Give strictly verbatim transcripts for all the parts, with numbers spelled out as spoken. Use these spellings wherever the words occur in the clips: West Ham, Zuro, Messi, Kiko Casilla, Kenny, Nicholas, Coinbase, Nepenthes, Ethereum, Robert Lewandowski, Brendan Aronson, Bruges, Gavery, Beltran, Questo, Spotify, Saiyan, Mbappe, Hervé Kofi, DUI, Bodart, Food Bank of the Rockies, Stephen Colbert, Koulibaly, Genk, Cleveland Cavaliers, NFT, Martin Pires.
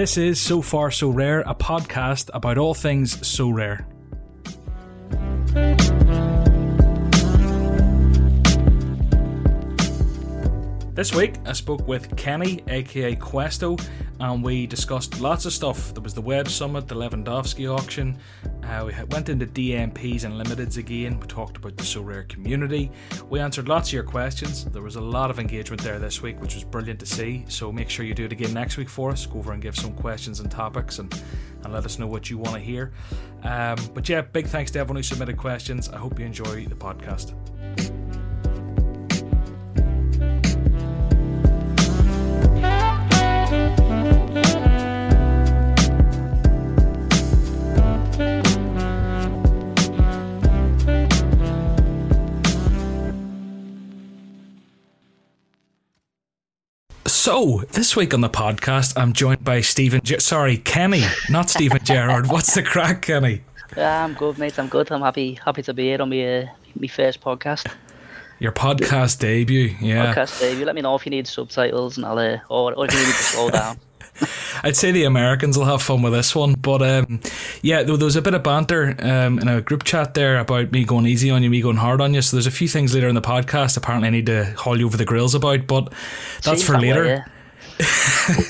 This is So Far So Rare, a podcast about all things so rare. This week, I spoke with Kenny, aka Questo, and we discussed lots of stuff. There was the Web Summit, the Lewandowski auction, uh, we went into D M Ps and limiteds again, we talked about the So Rare community, we answered lots of your questions. There was a lot of engagement there this week, which was brilliant to see, so make sure you do it again next week for us. Go over and give some questions and topics and, and let us know what you want to hear. Um, but yeah, big thanks to everyone who submitted questions. I hope you enjoy the podcast. So, this week on the podcast, I'm joined by Stephen... Ge- Sorry, Kenny, not Stephen Gerrard. What's the crack, Kenny? Yeah, I'm good, mate. I'm good. I'm happy happy to be here on my, uh, my first podcast. Your podcast debut, yeah. Podcast debut. Let me know if you need subtitles, and I'll, uh, or, or if you need to slow down. I'd say the Americans will have fun with this one, but um, yeah, there was a bit of banter um, in a group chat there about me going easy on you, me going hard on you, so there's a few things later in the podcast apparently I need to haul you over the grills about, but that's Seems for that later way,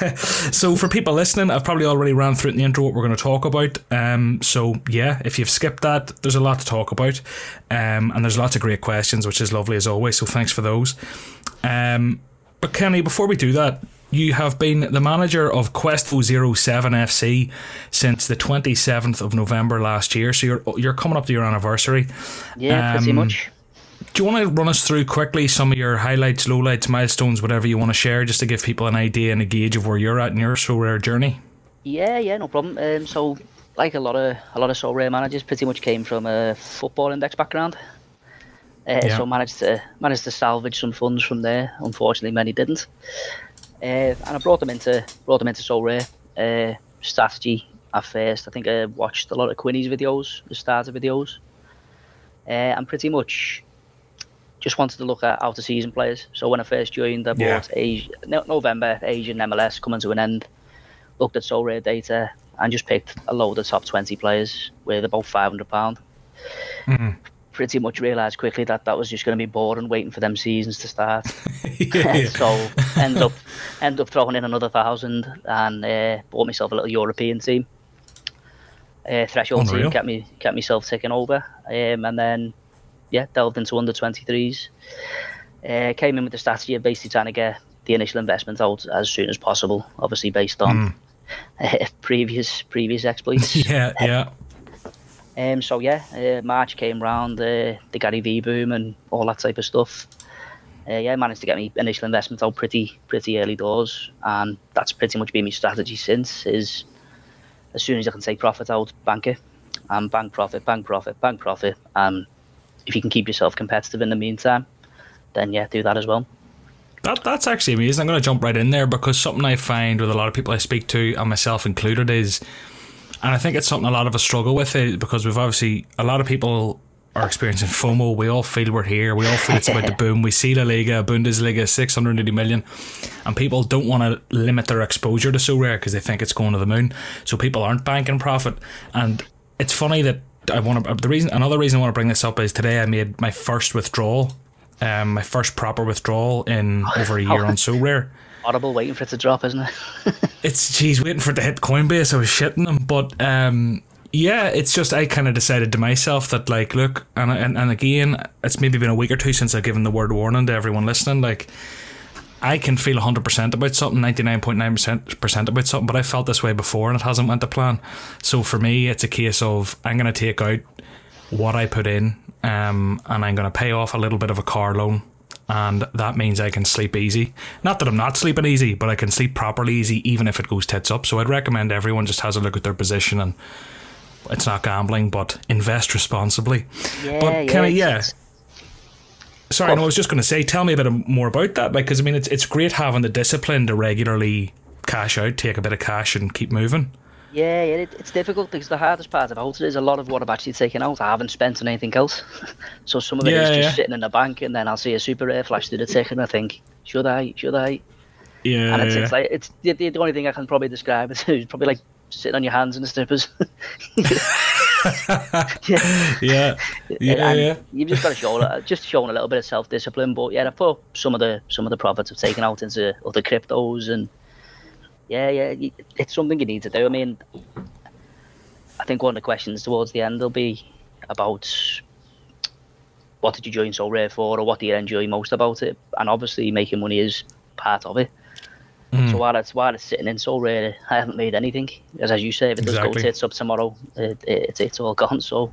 yeah. So for people listening, I've probably already ran through in the intro what we're going to talk about, um, so yeah, if you've skipped that, there's a lot to talk about, um, and there's lots of great questions, which is lovely as always, so thanks for those. Um, but Kenny, before we do that, you have been the manager of Quest for Zero Seven F C since the twenty-seventh of November last year, so you're you're coming up to your anniversary. Yeah, um, pretty much. Do you want to run us through quickly some of your highlights, lowlights, milestones, whatever you want to share, just to give people an idea and a gauge of where you're at in your So Rare journey? Yeah, yeah, no problem. Um, so, like a lot of a lot of So Rare managers, pretty much came from a football index background. Uh, yeah. So managed to managed to salvage some funds from there. Unfortunately, many didn't. Uh, and I brought them into brought them into Sorare uh, strategy at first. I think I watched a lot of Quinny's videos, the starter videos, uh, and pretty much just wanted to look at out of season players. So when I first joined, I yeah. bought Asia, no, November Asian M L S coming to an end. Looked at Sorare data and just picked a load of top twenty players with about five hundred pound. Mm-hmm. Pretty much realised quickly that that was just going to be boring waiting for them seasons to start. yeah. So end up end up throwing in another thousand and uh, bought myself a little European team. Uh, threshold Unreal. team kept me kept myself ticking over, um, and then yeah delved into under twenty-threes. Uh, came in with the strategy of basically trying to get the initial investment out as soon as possible, obviously based on mm. uh, previous previous exploits. yeah, yeah. Um, so yeah, uh, March came round, uh, the Gary Vee boom and all that type of stuff. Uh, yeah, managed to get my initial investment out pretty pretty early doors, and that's pretty much been my strategy since, is as soon as I can take profit out, bank it, and bank profit, bank profit, bank profit. And if you can keep yourself competitive in the meantime, then yeah, do that as well. That That's actually amazing. I'm going to jump right in there because something I find with a lot of people I speak to, and myself included, is... And I think it's something a lot of us struggle with, it because we've obviously, a lot of people are experiencing FOMO. We all feel we're here. We all feel it's about to boom. We see La Liga, Bundesliga, six hundred eighty million. And people don't want to limit their exposure to So Rare because they think it's going to the moon. So people aren't banking profit. And it's funny that I want to, the reason, another reason I want to bring this up is today I made my first withdrawal, um, my first proper withdrawal in over a year on So Rare. Audible waiting for it to drop, isn't it? It's geez, waiting for it to hit Coinbase. I was shitting them, but um, yeah, it's just I kind of decided to myself that like, look, and, and and again, it's maybe been a week or two since I've given the word warning to everyone listening. Like, I can feel one hundred percent about something, ninety-nine point nine percent about something, but I felt this way before and it hasn't went to plan. So for me, it's a case of I'm going to take out what I put in, um, and I'm going to pay off a little bit of a car loan. And that means I can sleep easy. Not that I'm not sleeping easy, but I can sleep properly easy even if it goes tits up. So I'd recommend everyone just has a look at their position, and it's not gambling, but invest responsibly. Yeah, but yeah, can I, yeah. Sorry, no, I was just going to say, tell me a bit more about that, because like, I mean, it's it's great having the discipline to regularly cash out, take a bit of cash, and keep moving. Yeah, yeah, it, it's difficult because the hardest part about it is a lot of what I've actually taken out I haven't spent on anything else. So some of it yeah, is just yeah. sitting in the bank, and then I'll see a super rare flash through the tick and I think, should I, should I? Yeah, and it's, it's like it's the, the only thing I can probably describe is it's probably like sitting on your hands in the slippers. yeah. yeah, yeah, yeah. You've just got to show just showing a little bit of self-discipline. But yeah, I thought some of the some of the profits have taken out into other cryptos, and yeah, yeah, it's something you need to do. I mean, I think one of the questions towards the end will be about what did you join Sorare for, or what do you enjoy most about it? And obviously, making money is part of it. Mm. So while it's while it's sitting in Sorare, I haven't made anything. As as you say, if it exactly. does go tits up tomorrow, it, it, it's all gone. So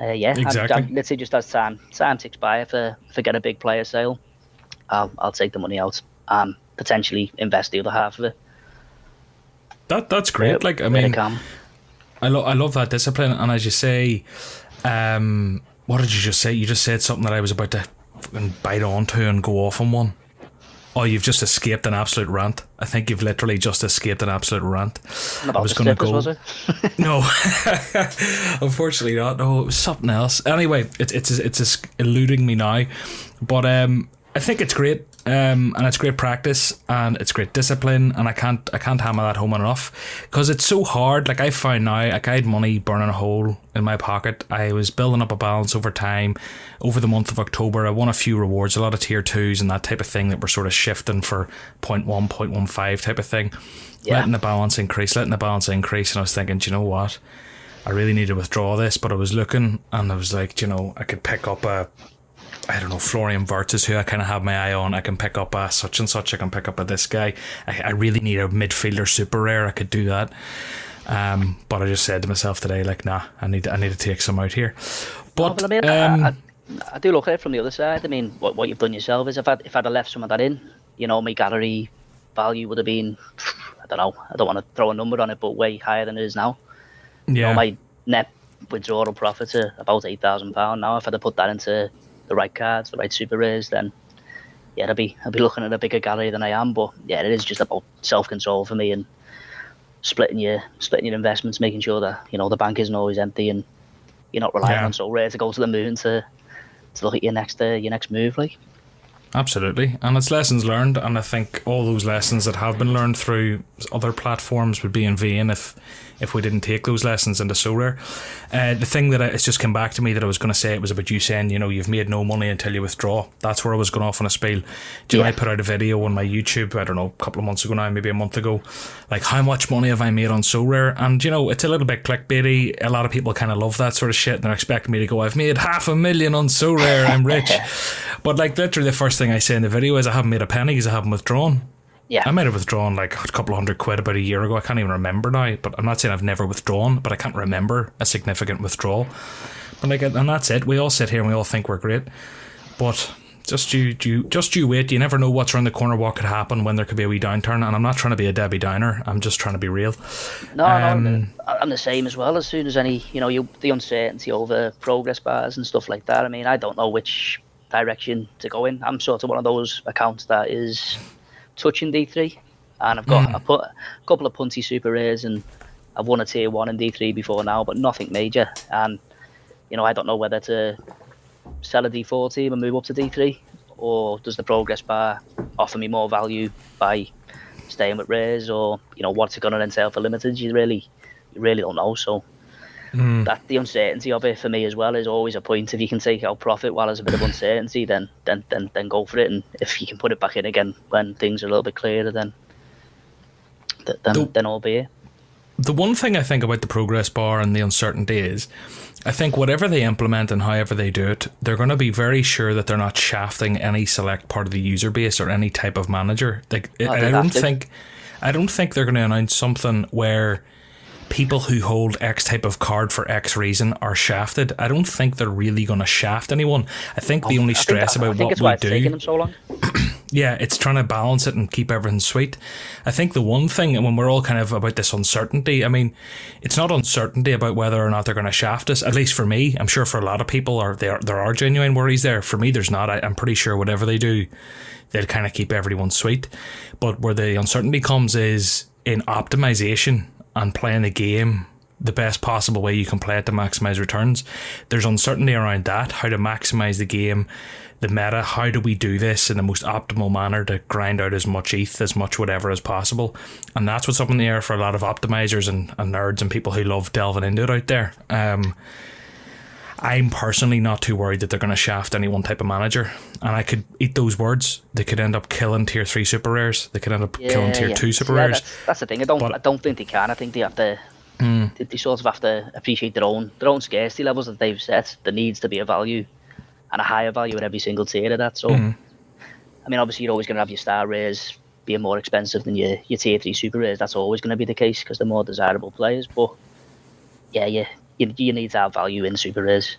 uh, yeah, exactly. I'm, I'm, let's say just as time time ticks by, if I forget a big player sale, I'll I'll take the money out and potentially invest the other half of it. That that's great. Where, like I mean, I, I love I love that discipline. And as you say, um, what did you just say? You just said something that I was about to fucking bite onto and go off on one. Oh, you've just escaped an absolute rant. I think you've literally just escaped an absolute rant. Not I was going to go. Was it? No, unfortunately not. No, it was something else. Anyway, it's it's it's eluding me now. But um, I think it's great, um, and it's great practice, and it's great discipline, and I can't I can't hammer that home enough because it's so hard. Like I found now, like I had money burning a hole in my pocket. I was building up a balance over time. Over the month of October, I won a few rewards, a lot of tier twos and that type of thing that were sort of shifting for zero point one, zero point one five type of thing. Yeah. Letting the balance increase, letting the balance increase. And I was thinking, do you know what? I really need to withdraw this. But I was looking and I was like, do you know, I could pick up a, I don't know, Florian Vertis, who I kind of have my eye on. I can pick up a such and such. I can pick up a this guy. I, I really need a midfielder super rare. I could do that. Um, but I just said to myself today, like, nah, I need I need to take some out here. But oh, well, I, mean, um, I, I, I do look at it from the other side. I mean, what what you've done yourself is if I'd, if I'd have left some of that in, you know, my gallery value would have been, I don't know, I don't want to throw a number on it, but way higher than it is now. Yeah. You know, my net withdrawal profits are about eight thousand pounds now. If I'd have put that into the right cards, the right super rares, then yeah, I'd be, I'd be looking at a bigger gallery than I am. But yeah, it is just about self-control for me and splitting your splitting your investments, making sure that you know the bank isn't always empty, and you're not relying yeah. on Sorare to go to the moon to to look at your next uh, your next move, like. Absolutely, and it's lessons learned, and I think all those lessons that have been learned through other platforms would be in vain if if we didn't take those lessons into Sorare. Uh, the thing that I, it's just come back to me that I was going to say, it was about you saying, you know, you've made no money until you withdraw. That's where I was going off on a spiel. Do you yeah. know, I put out a video on my YouTube, I don't know, a couple of months ago now, maybe a month ago, like how much money have I made on Sorare? And you know, it's a little bit clickbaity. A lot of people kind of love that sort of shit, and they're expecting me to go, I've made half a million on Sorare, I'm rich. But like literally the first thing I say in the video is I haven't made a penny because I haven't withdrawn. Yeah, I might have withdrawn like a couple of hundred quid about a year ago. I can't even remember now, but I'm not saying I've never withdrawn, but I can't remember a significant withdrawal. But like, and that's it. We all sit here and we all think we're great, but just you, you, just you wait. You never know what's around the corner, what could happen, when there could be a wee downturn. And I'm not trying to be a Debbie Downer. I'm just trying to be real. No, um, no I'm the same as well. As soon as any, you know, you, the uncertainty over progress bars and stuff like that. I mean, I don't know which direction to go in. I'm sort of one of those accounts that is touching D three, and I've got mm. I put a couple of punty super rares, and I've won a tier one in D three before now, but nothing major. And you know, I don't know whether to sell a D four team and move up to D three, or does the progress bar offer me more value by staying with rares, or you know, what's it going to entail for limiteds? You really, you really don't know. So Mm. that the uncertainty of it for me as well is always a point. If you can take out profit while there's a bit of uncertainty, then then then then go for it. And if you can put it back in again when things are a little bit clearer, then th- then, the, then all be it. The one thing I think about the progress bar and the uncertainty is, I think whatever they implement and however they do it, they're going to be very sure that they're not shafting any select part of the user base or any type of manager. Like oh, I, I don't to. think, I don't think they're going to announce something where people who hold X type of card for X reason are shafted. I don't think they're really going to shaft anyone. I think the only stress about what we do, so yeah, it's trying to balance it and keep everything sweet. I think the one thing, and when we're all kind of about this uncertainty, I mean, it's not uncertainty about whether or not they're going to shaft us. At least for me, I'm sure for a lot of people, or there there are genuine worries there. For me, there's not. I, I'm pretty sure whatever they do, they'll kind of keep everyone sweet. But where the uncertainty comes is in optimization and playing the game the best possible way you can play it to maximise returns. There's uncertainty around that, how to maximise the game, the meta, how do we do this in the most optimal manner to grind out as much E T H, as much whatever as possible. And that's what's up in the air for a lot of optimisers and, and nerds and people who love delving into it out there. Um, I'm personally not too worried that they're going to shaft any one type of manager. And I could eat those words. They could end up killing tier three super rares. They could end up yeah, killing tier yeah. two super yeah, rares. That's, that's the thing. I don't, but, I don't think they can. I think they have to... Mm. They sort of have to appreciate their own their own scarcity levels that they've set. There needs to be a value and a higher value in every single tier of that. So, mm. I mean, obviously, you're always going to have your star rares being more expensive than your, your tier three super rares. That's always going to be the case because they're more desirable players. But yeah, yeah, you, you need to have value in super rares.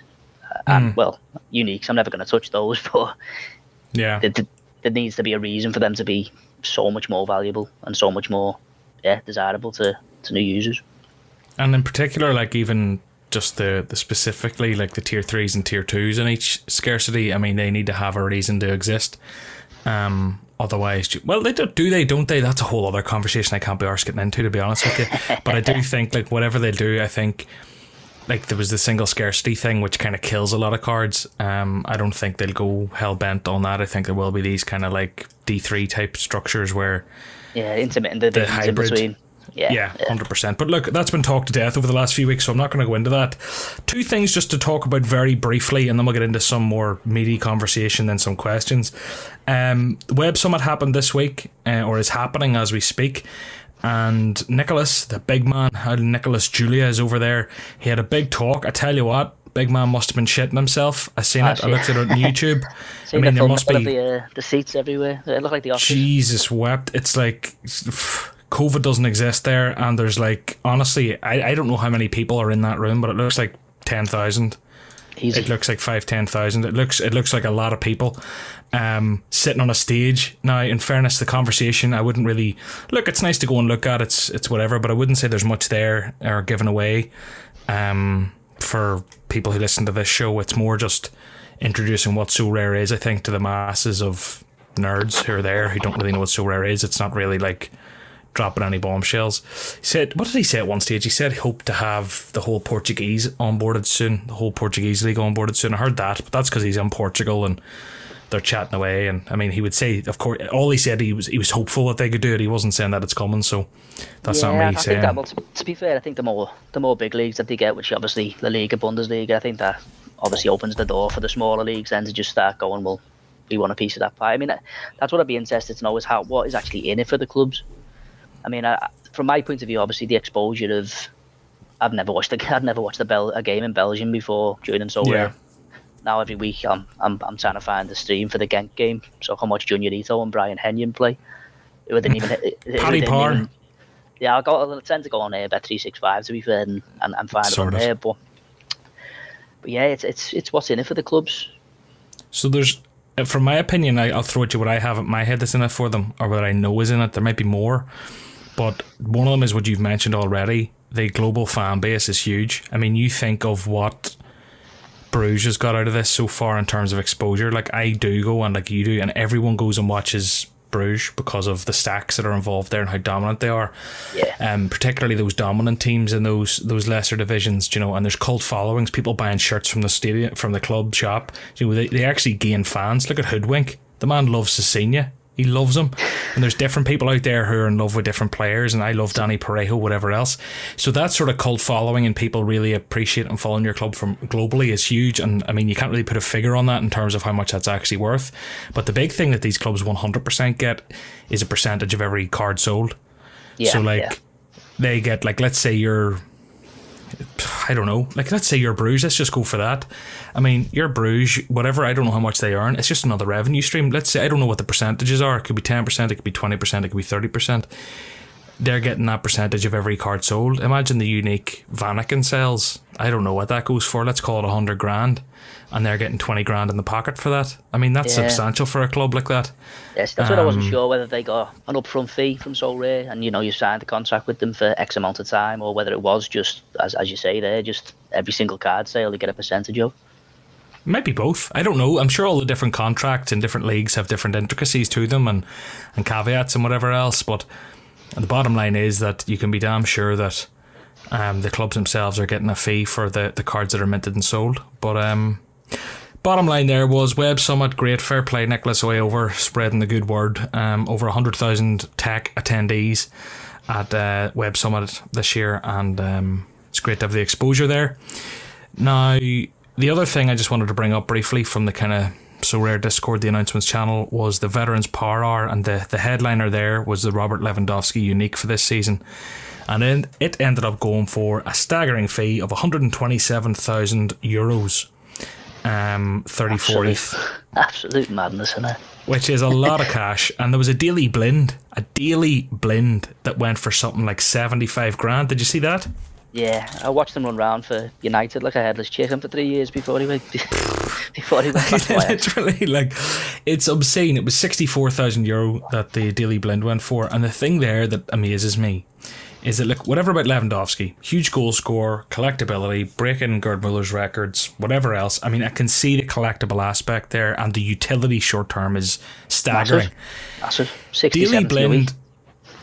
And mm. well, uniques, I'm never going to touch those. But yeah, there, there needs to be a reason for them to be so much more valuable and so much more yeah desirable to, to new users. And in particular, like even just the, the specifically like the tier threes and tier twos in each scarcity, I mean, they need to have a reason to exist. Um, otherwise, well, they do, do they, don't they? That's a whole other conversation I can't be arsed getting into, to be honest with you. But I do think like whatever they do, I think like there was the single scarcity thing, which kind of kills a lot of cards. Um, I don't think they'll go hell bent on that. I think there will be these kind of like D three type structures where yeah, intermittent the, the hybrid. In between. Yeah, yeah, one hundred percent. But look, that's been talked to death over the last few weeks, so I'm not going to go into that. Two things just to talk about very briefly, and then we'll get into some more meaty conversation and some questions. Um, the Web Summit happened this week, uh, or is happening as we speak. And Nicholas, the big man, Nicholas Julia is over there. He had a big talk. I tell you what, big man must have been shitting himself. I seen oh, it. I looked at it on YouTube. I mean, the there must be the, uh, the seats everywhere. It looked like the office. Jesus wept. It's like... COVID doesn't exist there, and there's like, honestly, I, I don't know how many people are in that room, but it looks like ten thousand. It looks like five, ten thousand. It looks, it looks like a lot of people um, sitting on a stage. Now, in fairness, the conversation, I wouldn't really... Look, it's nice to go and look at, it's it's whatever, but I wouldn't say there's much there or given away um, for people who listen to this show. It's more just introducing what Sorare is, I think, to the masses of nerds who are there who don't really know what Sorare is. It's not really like... dropping any bombshells. He said, what did he say at one stage? He said he hoped to have the whole Portuguese onboarded soon, the whole Portuguese league onboarded soon. I heard that, but that's because he's in Portugal and they're chatting away. And I mean, he would say, of course, all he said, he was he was hopeful that they could do it. He wasn't saying that it's coming, so that's yeah, not me I saying. Think that, well, to, to be fair, I think the more the more big leagues that they get, which obviously La Liga, Bundesliga, I think that obviously opens the door for the smaller leagues then to just start going, well, we want a piece of that pie. I mean, that, that's what I'd be interested to know is how what is actually in it for the clubs. I mean, I, from my point of view, obviously the exposure of I've never watched a, I've never watched a, Bel, a game in Belgium before joining Sorare. Yeah. Now every week I'm I'm I'm trying to find the stream for the Genk game, so I can watch Junior Ito and Brian Henyon play. Who didn't even Paddy Power. Yeah, I got I tend to go on there about Bet three sixty-five to be fair, and and, and find it on there. But but yeah, it's it's it's what's in it for the clubs. So there's. From my opinion, I, I'll throw at you what I have at my head that's in it for them, or what I know is in it. There might be more, but one of them is what you've mentioned already. The global fan base is huge. I mean, you think of what Bruges has got out of this so far in terms of exposure. Like I do go and like you do, and everyone goes and watches Bruges because of the stacks that are involved there and how dominant they are. Yeah. Um, particularly those dominant teams in those those lesser divisions, you know. And there's cult followings, people buying shirts from the stadium, from the club shop. You know, they they actually gain fans. Look at Hoodwink. The man loves Cecilia. He loves him. And there's different people out there who are in love with different players. And I love Danny Parejo, whatever else. So that sort of cult following and people really appreciate and following your club from globally is huge. And I mean, you can't really put a figure on that in terms of how much that's actually worth. But the big thing that these clubs one hundred percent get is a percentage of every card sold. Yeah, so like yeah. they get like, let's say you're, I don't know, like let's say you're Bruges, let's just go for that. I mean, you're Bruges, whatever, I don't know how much they earn, it's just another revenue stream. Let's say, I don't know what the percentages are, it could be ten percent, it could be twenty percent, it could be thirty percent. They're getting that percentage of every card sold. Imagine the unique Vanaken sells, I don't know what that goes for, let's call it a hundred grand, and they're getting twenty grand in the pocket for that. I mean, that's yeah. substantial for a club like that. Yes, that's um, what I wasn't sure, whether they got an upfront fee from Sorare and, you know, you signed a contract with them for X amount of time, or whether it was just, as as you say there, just every single card sale you get a percentage of. Might be both. I don't know. I'm sure all the different contracts in different leagues have different intricacies to them and, and caveats and whatever else, but... And the bottom line is that you can be damn sure that Um, the clubs themselves are getting a fee for the, the cards that are minted and sold. But um, bottom line there was Web Summit, great. Fair play, Nicholas, way over spreading the good word. Um, over one hundred thousand tech attendees at uh, Web Summit this year, and um, it's great to have the exposure there. Now, the other thing I just wanted to bring up briefly from the kind of Sorare Discord, the announcements channel, was the Veterans Power Hour, and the, the headliner there was the Robert Lewandowski Unique for this season. And then it ended up going for a staggering fee of one hundred twenty-seven thousand euros. Um, thirty-fourth. Absolute, absolute madness, isn't it? Which is a lot of cash. And there was a Daley Blind, a Daley Blind that went for something like seventy-five grand. Did you see that? Yeah, I watched him run round for United like a headless chicken for three years before he went. before he went. Literally, like, it's obscene. It was sixty-four thousand euro that the Daley Blind went for, and the thing there that amazes me is that, look, whatever about Lewandowski, huge goal scorer, collectability, breaking Gerd Muller's records, whatever else. I mean, I can see the collectible aspect there, and the utility short term is staggering. Massive, massive. Daley Blind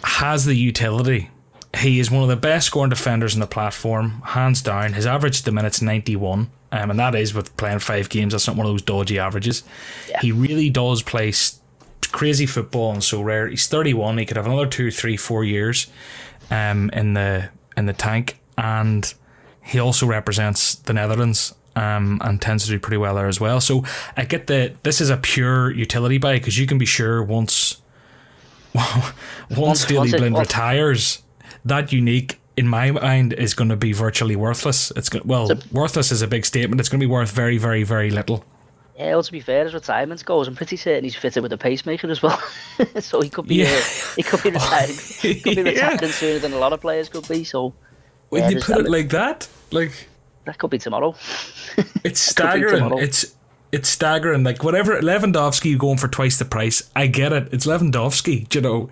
has the utility. He is one of the best scoring defenders on the platform, hands down. His average at the minute's ninety-one, um, and that is with playing five games. That's not one of those dodgy averages. Yeah. He really does play crazy football and Sorare. He's thirty-one. He could have another two, three, four years um, in the in the tank, and he also represents the Netherlands um, and tends to do pretty well there as well. So I get that this is a pure utility buy, because you can be sure once once, once Daley Blind retires, that Unique, in my mind, is going to be virtually worthless. It's going to, well, so, worthless is a big statement. It's going to be worth very, very, very little. Yeah, well, to be fair, his retirement goals, I'm pretty certain he's fitted with a pacemaker as well. So he could be, yeah. uh, he could be retired. He could be retired yeah. sooner than a lot of players could be. So when yeah, you put that, it like that, like that could be tomorrow. It's staggering. Tomorrow. It's it's staggering. Like, whatever Lewandowski going for twice the price, I get it. It's Lewandowski, you know.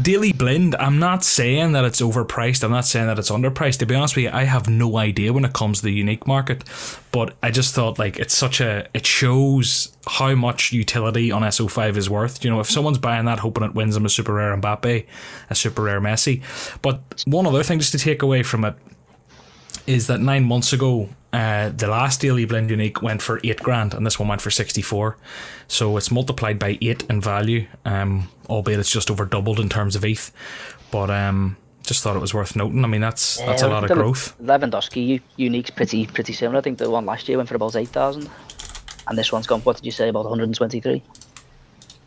Daley Blind, I'm not saying that it's overpriced, I'm not saying that it's underpriced. To be honest with you, I have no idea when it comes to the Unique market, but I just thought, like, it's such a, it shows how much utility on S O five is worth. You know, if someone's buying that hoping it wins them a super rare Mbappe, a super rare Messi. But one other thing just to take away from it is that nine months ago, uh, the last Daley Blind Unique went for eight grand, and this one went for sixty-four. So it's multiplied by eight in value, um, albeit it's just over doubled in terms of E T H. But um, just thought it was worth noting. I mean, that's that's yeah, a lot of growth. Lewandowski Unique's pretty pretty similar. I think the one last year went for about eight thousand, and this one's gone. What did you say about one hundred and twenty-three?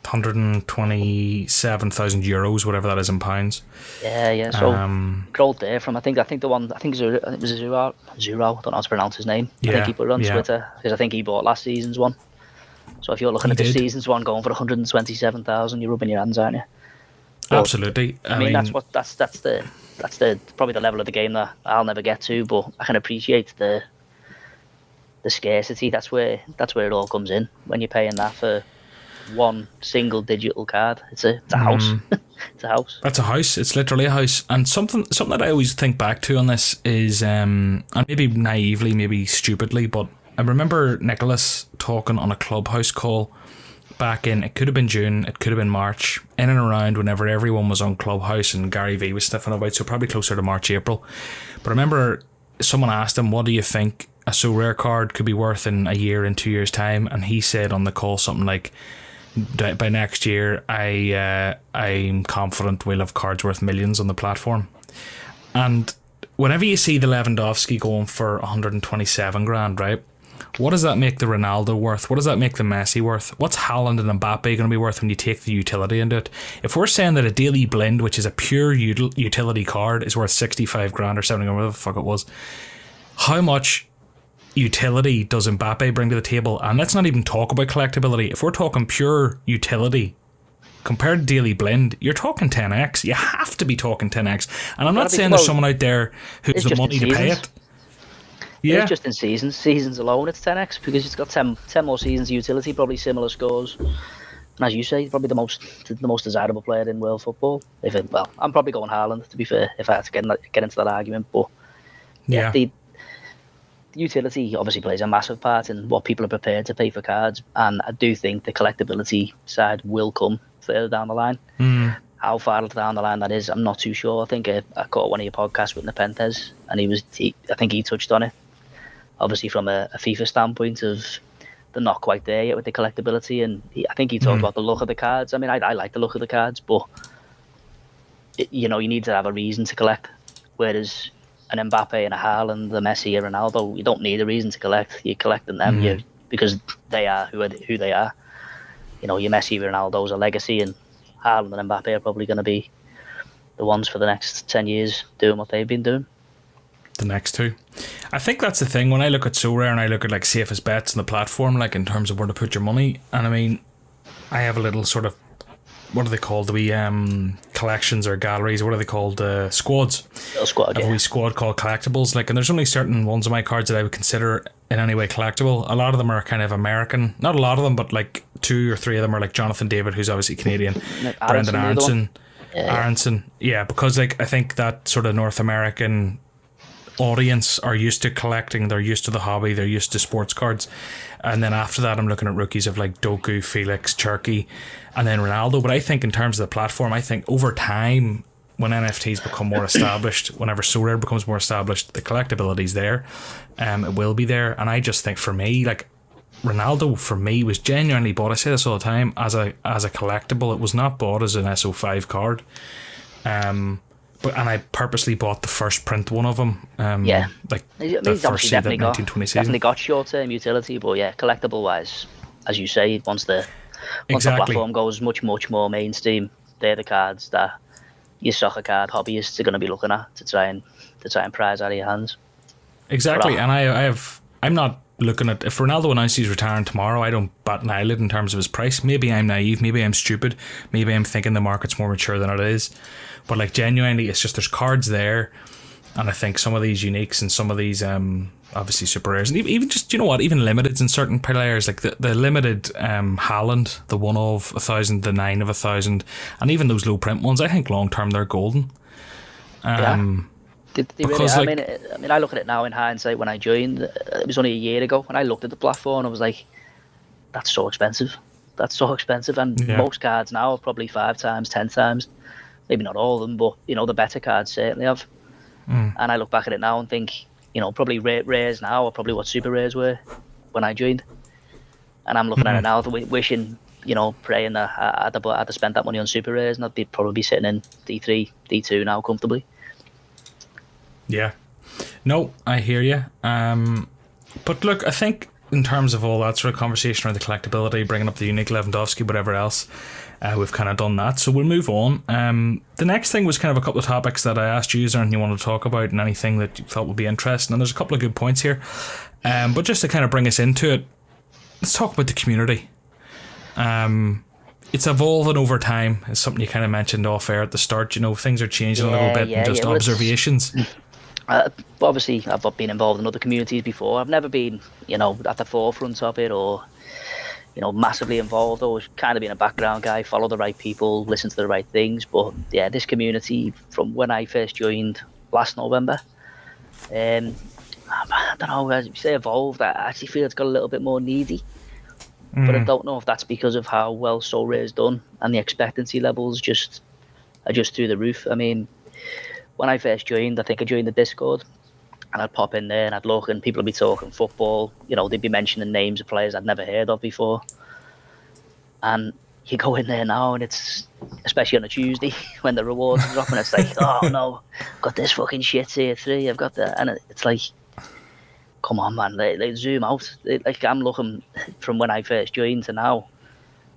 One hundred and twenty-seven thousand euros, whatever that is in pounds. Yeah, yeah. So um, growth there from I think I think the one I think Zuro, it was Zuro. Zuro. I don't know how to pronounce his name. Yeah, I think he put it on yeah. Twitter, because I think he bought last season's one. So if you're looking he at did. this season's one going for one hundred and twenty-seven thousand, you're rubbing your hands, aren't you? But, absolutely. I, I mean, mean, that's what that's that's the that's the probably the level of the game that I'll never get to, but I can appreciate the the scarcity. That's where that's where it all comes in when you're paying that for one single digital card. It's a, it's a house. Mm. It's a house. That's a house. It's literally a house. And something something that I always think back to on this is, um, and maybe naively, maybe stupidly, but I remember Nicholas talking on a Clubhouse call back in, it could have been June, it could have been March, in and around whenever everyone was on Clubhouse and Gary Vee was sniffing about, so probably closer to March, April. But I remember someone asked him, what do you think a Sorare card could be worth in a year, in two years' time? And he said on the call something like, by next year, I uh, I'm confident we'll have cards worth millions on the platform. And whenever you see the Lewandowski going for one hundred twenty-seven grand, right? What does that make the Ronaldo worth? What does that make the Messi worth? What's Haaland and Mbappe going to be worth when you take the utility into it? If we're saying that a Daley Blind, which is a pure util- utility card, is worth sixty-five grand or seventy grand, whatever the fuck it was, how much utility does Mbappe bring to the table? And let's not even talk about collectability. If we're talking pure utility compared to Daley Blind, you're talking ten x. You have to be talking ten x. And I'm not saying there's someone out there who has the money to pay it. Yeah, it's just in seasons. Seasons alone, it's ten x, because it's got ten, ten more seasons of utility, probably similar scores. And as you say, probably the most the most desirable player in world football. If it, well, I'm probably going Haaland, to be fair, if I had to get, in that, get into that argument. But yeah, yeah. The, utility obviously plays a massive part in what people are prepared to pay for cards, and I do think the collectability side will come further down the line. Mm. How far down the line that is, I'm not too sure. I think I, I caught one of your podcasts with Nepenthes, and he was, he, I think he touched on it. Obviously, from a, a FIFA standpoint of they're not quite there yet with the collectability, and he, I think he talked mm. about the look of the cards. I mean, I, I like the look of the cards, but it, you know, you need to have a reason to collect. Whereas an Mbappe and a Haaland, a Messi, a Ronaldo, you don't need a reason to collect. You're collecting them, mm. you because they are who are, who they are. You know, your Messi, Ronaldo's a legacy, and Haaland and Mbappe are probably going to be the ones for the next ten years doing what they've been doing. The next two. I think that's the thing. When I look at Sorare and I look at like safest bets on the platform, like in terms of where to put your money, and I mean, I have a little sort of, what are they called? The wee um, collections or galleries, what are they called? Uh, squads. Little squad, yeah. A wee squad called collectibles. Like, and there's only certain ones of my cards that I would consider in any way collectible. A lot of them are kind of American. Not a lot of them, but like two or three of them are like Jonathan David, who's obviously Canadian, like Brendan Aronson. Yeah. Aronson. Yeah, because like I think that sort of North American audience are used to collecting, they're used to the hobby, they're used to sports cards. And then after that, I'm looking at rookies of like Doku, Felix, Cherky, and then Ronaldo. But I think in terms of the platform, I think over time, when N F Ts become more established, whenever Sorare becomes more established, the collectability's there. Um, it will be there. And I just think for me, like Ronaldo for me was genuinely bought, I say this all the time, as a as a collectible. It was not bought as an S O five card. Um But, and I purposely bought the first print one of them. Um, yeah. Like I mean, the first definitely got, nineteen twenty season. Definitely got short-term utility, but yeah, collectible-wise, as you say, once the once exactly. the platform goes much, much more mainstream, they're the cards that your soccer card hobbyists are going to be looking at to try and to try and prize out of your hands. Exactly, and I, I have, I'm not looking at, if Ronaldo announces he's retiring tomorrow, I don't bat an eyelid in terms of his price. Maybe I'm naive, maybe I'm stupid, maybe I'm thinking the market's more mature than it is, but like genuinely it's just there's cards there, and I think some of these uniques and some of these um obviously super rares and even just, you know what, even limiteds in certain players, like the, the limited um Haaland, the one of a thousand, the nine of a thousand, and even those low print ones, I think long term they're golden. um yeah. Did they really, I, like, mean, I mean, I look at it now in hindsight. When I joined, it was only a year ago, when I looked at the platform, I was like, that's so expensive. That's so expensive. And yeah. most cards now are probably five times, ten times. Maybe not all of them, but, you know, the better cards certainly have. Mm. And I look back at it now and think, you know, probably rares now are probably what super rares were when I joined. And I'm looking mm-hmm. at it now, wishing, you know, praying that I had to, I had to spend that money on super rares, and I'd be probably be sitting in D three, D two now comfortably. Yeah. No, I hear you. Um, but look, I think in terms of all that sort of conversation around the collectability, bringing up the unique Lewandowski, whatever else, uh, we've kind of done that. So we'll move on. Um, the next thing was kind of a couple of topics that I asked you, is there anything you want to talk about and anything that you thought would be interesting? And there's a couple of good points here. Um, but just to kind of bring us into it, let's talk about the community. Um, it's evolving over time. It's something you kind of mentioned off air at the start. You know, things are changing yeah, a little bit yeah, and just yeah, observations. Uh, obviously, I've been involved in other communities before. I've never been, you know, at the forefront of it or, you know, massively involved. Always kind of been a background guy, follow the right people, listen to the right things. But yeah, this community, from when I first joined last November, um, I don't know, as you say evolved, I actually feel it's got a little bit more needy. Mm. But I don't know if that's because of how well Sorare is done, and the expectancy levels just are just through the roof. I mean, when I first joined, I think I joined the Discord, and I'd pop in there and I'd look, and people would be talking football. You know, they'd be mentioning names of players I'd never heard of before. And you go in there now, and it's, especially on a Tuesday when the rewards are dropping, it's like, oh no, I've got this fucking shit tier three, I've got that. And it's like, come on, man, they, they zoom out. They, like, I'm looking from when I first joined to now,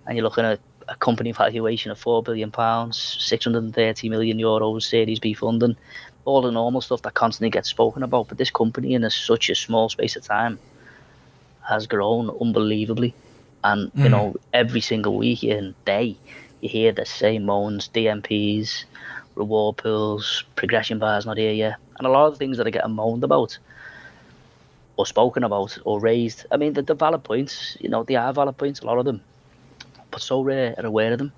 and you're looking at a company valuation of four billion pounds, six hundred thirty million euros Series B funding, all the normal stuff that constantly gets spoken about. But this company, in a, such a small space of time, has grown unbelievably. And, mm-hmm. you know, every single week and day, you hear the same moans, D M Ps, reward pools, progression bars not here yet. And a lot of the things that are getting moaned about or spoken about or raised, I mean, they're, they're valid points. You know, they are valid points, a lot of them. But Sorare are aware of them,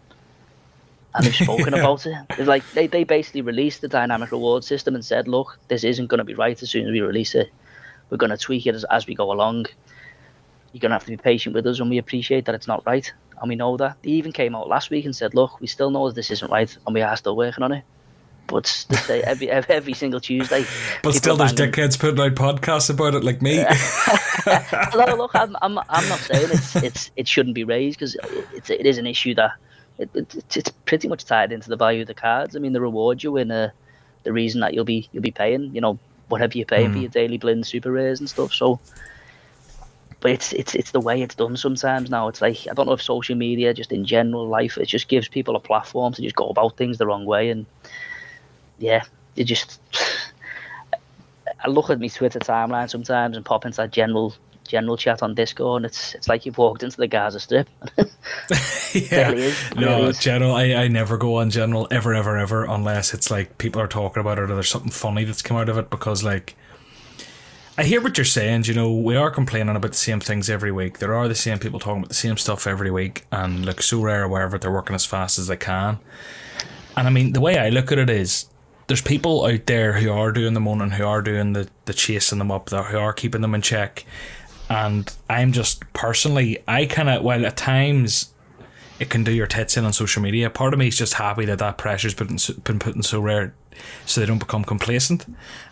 and they've spoken yeah. about it. It's like they, they basically released the dynamic reward system and said, look, this isn't going to be right as soon as we release it. We're going to tweak it as, as we go along. you're going to have to be patient with us, and we appreciate that it's not right, and we know that. They even came out last week and said, look, we still know this isn't right, and we are still working on it. But say, every every single Tuesday. But still, there's dickheads putting out podcasts about it, like me. Well, look, I'm, I'm I'm not saying it's it's it shouldn't be raised, because it's it is an issue that it, it it's pretty much tied into the value of the cards. I mean, the reward you win, uh, the reason that you'll be you'll be paying, you know, whatever you pay mm. for your Daley Blind super rares and stuff. So, but it's it's it's the way it's done sometimes now. It's like, I don't know if social media, just in general life, it just gives people a platform to just go about things the wrong way. And yeah, it just, I look at my Twitter timeline sometimes and pop into that general general chat on Discord, and it's it's like you've walked into the Gaza Strip. Yeah. Is. No, is. General, I, I never go on general ever, ever, ever, unless it's like people are talking about it or there's something funny that's come out of it, because like, I hear what you're saying, you know, we are complaining about the same things every week. There are the same people talking about the same stuff every week, and like Sorare or wherever, they're working as fast as they can. And I mean, the way I look at it is, there's people out there who are doing the moaning, who are doing the, the chasing them up, who are keeping them in check. And I'm just personally, I kind of, while at times it can do your tits in on social media, part of me is just happy that that pressure's been, been put in so rare so they don't become complacent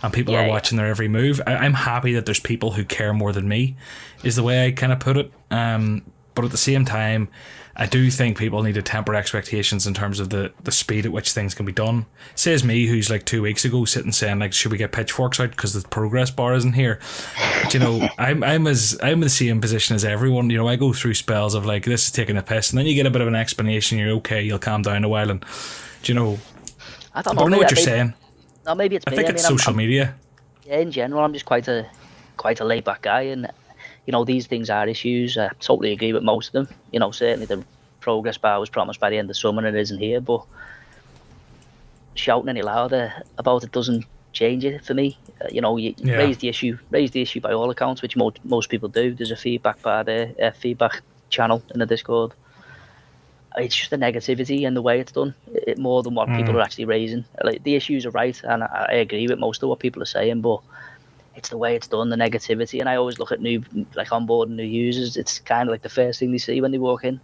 and people yeah, are watching their every move. I, I'm happy that there's people who care more than me, is the way I kind of put it. Um, but at the same time, I do think people need to temper expectations in terms of the, the speed at which things can be done. Says me, who's like two weeks ago sitting saying like, should we get pitchforks out because the progress bar isn't here? But, you know, I'm I'm as I'm in the same position as everyone. You know, I go through spells of like, this is taking a piss, and then you get a bit of an explanation. You're okay, you'll calm down a while, and do you know? I don't know, I don't know what you're maybe, saying. No, maybe it's. I think me. it's I mean, social I'm, media. Yeah, in general, I'm just quite a quite a laid back guy, and you know, these things are issues. I totally agree with most of them. You know, certainly the progress bar was promised by the end of summer and it isn't here, but shouting any louder about it doesn't change it for me. Uh, you know, you yeah. raise the issue, raise the issue by all accounts, which most, most people do. There's a feedback bar there, a feedback channel in the Discord. It's just the negativity and the way it's done, it, more than what mm. people are actually raising. Like, the issues are right, and I, I agree with most of what people are saying, but it's the way it's done, the negativity. And I always look at new, like onboarding new users, it's kind of like the first thing they see when they walk in.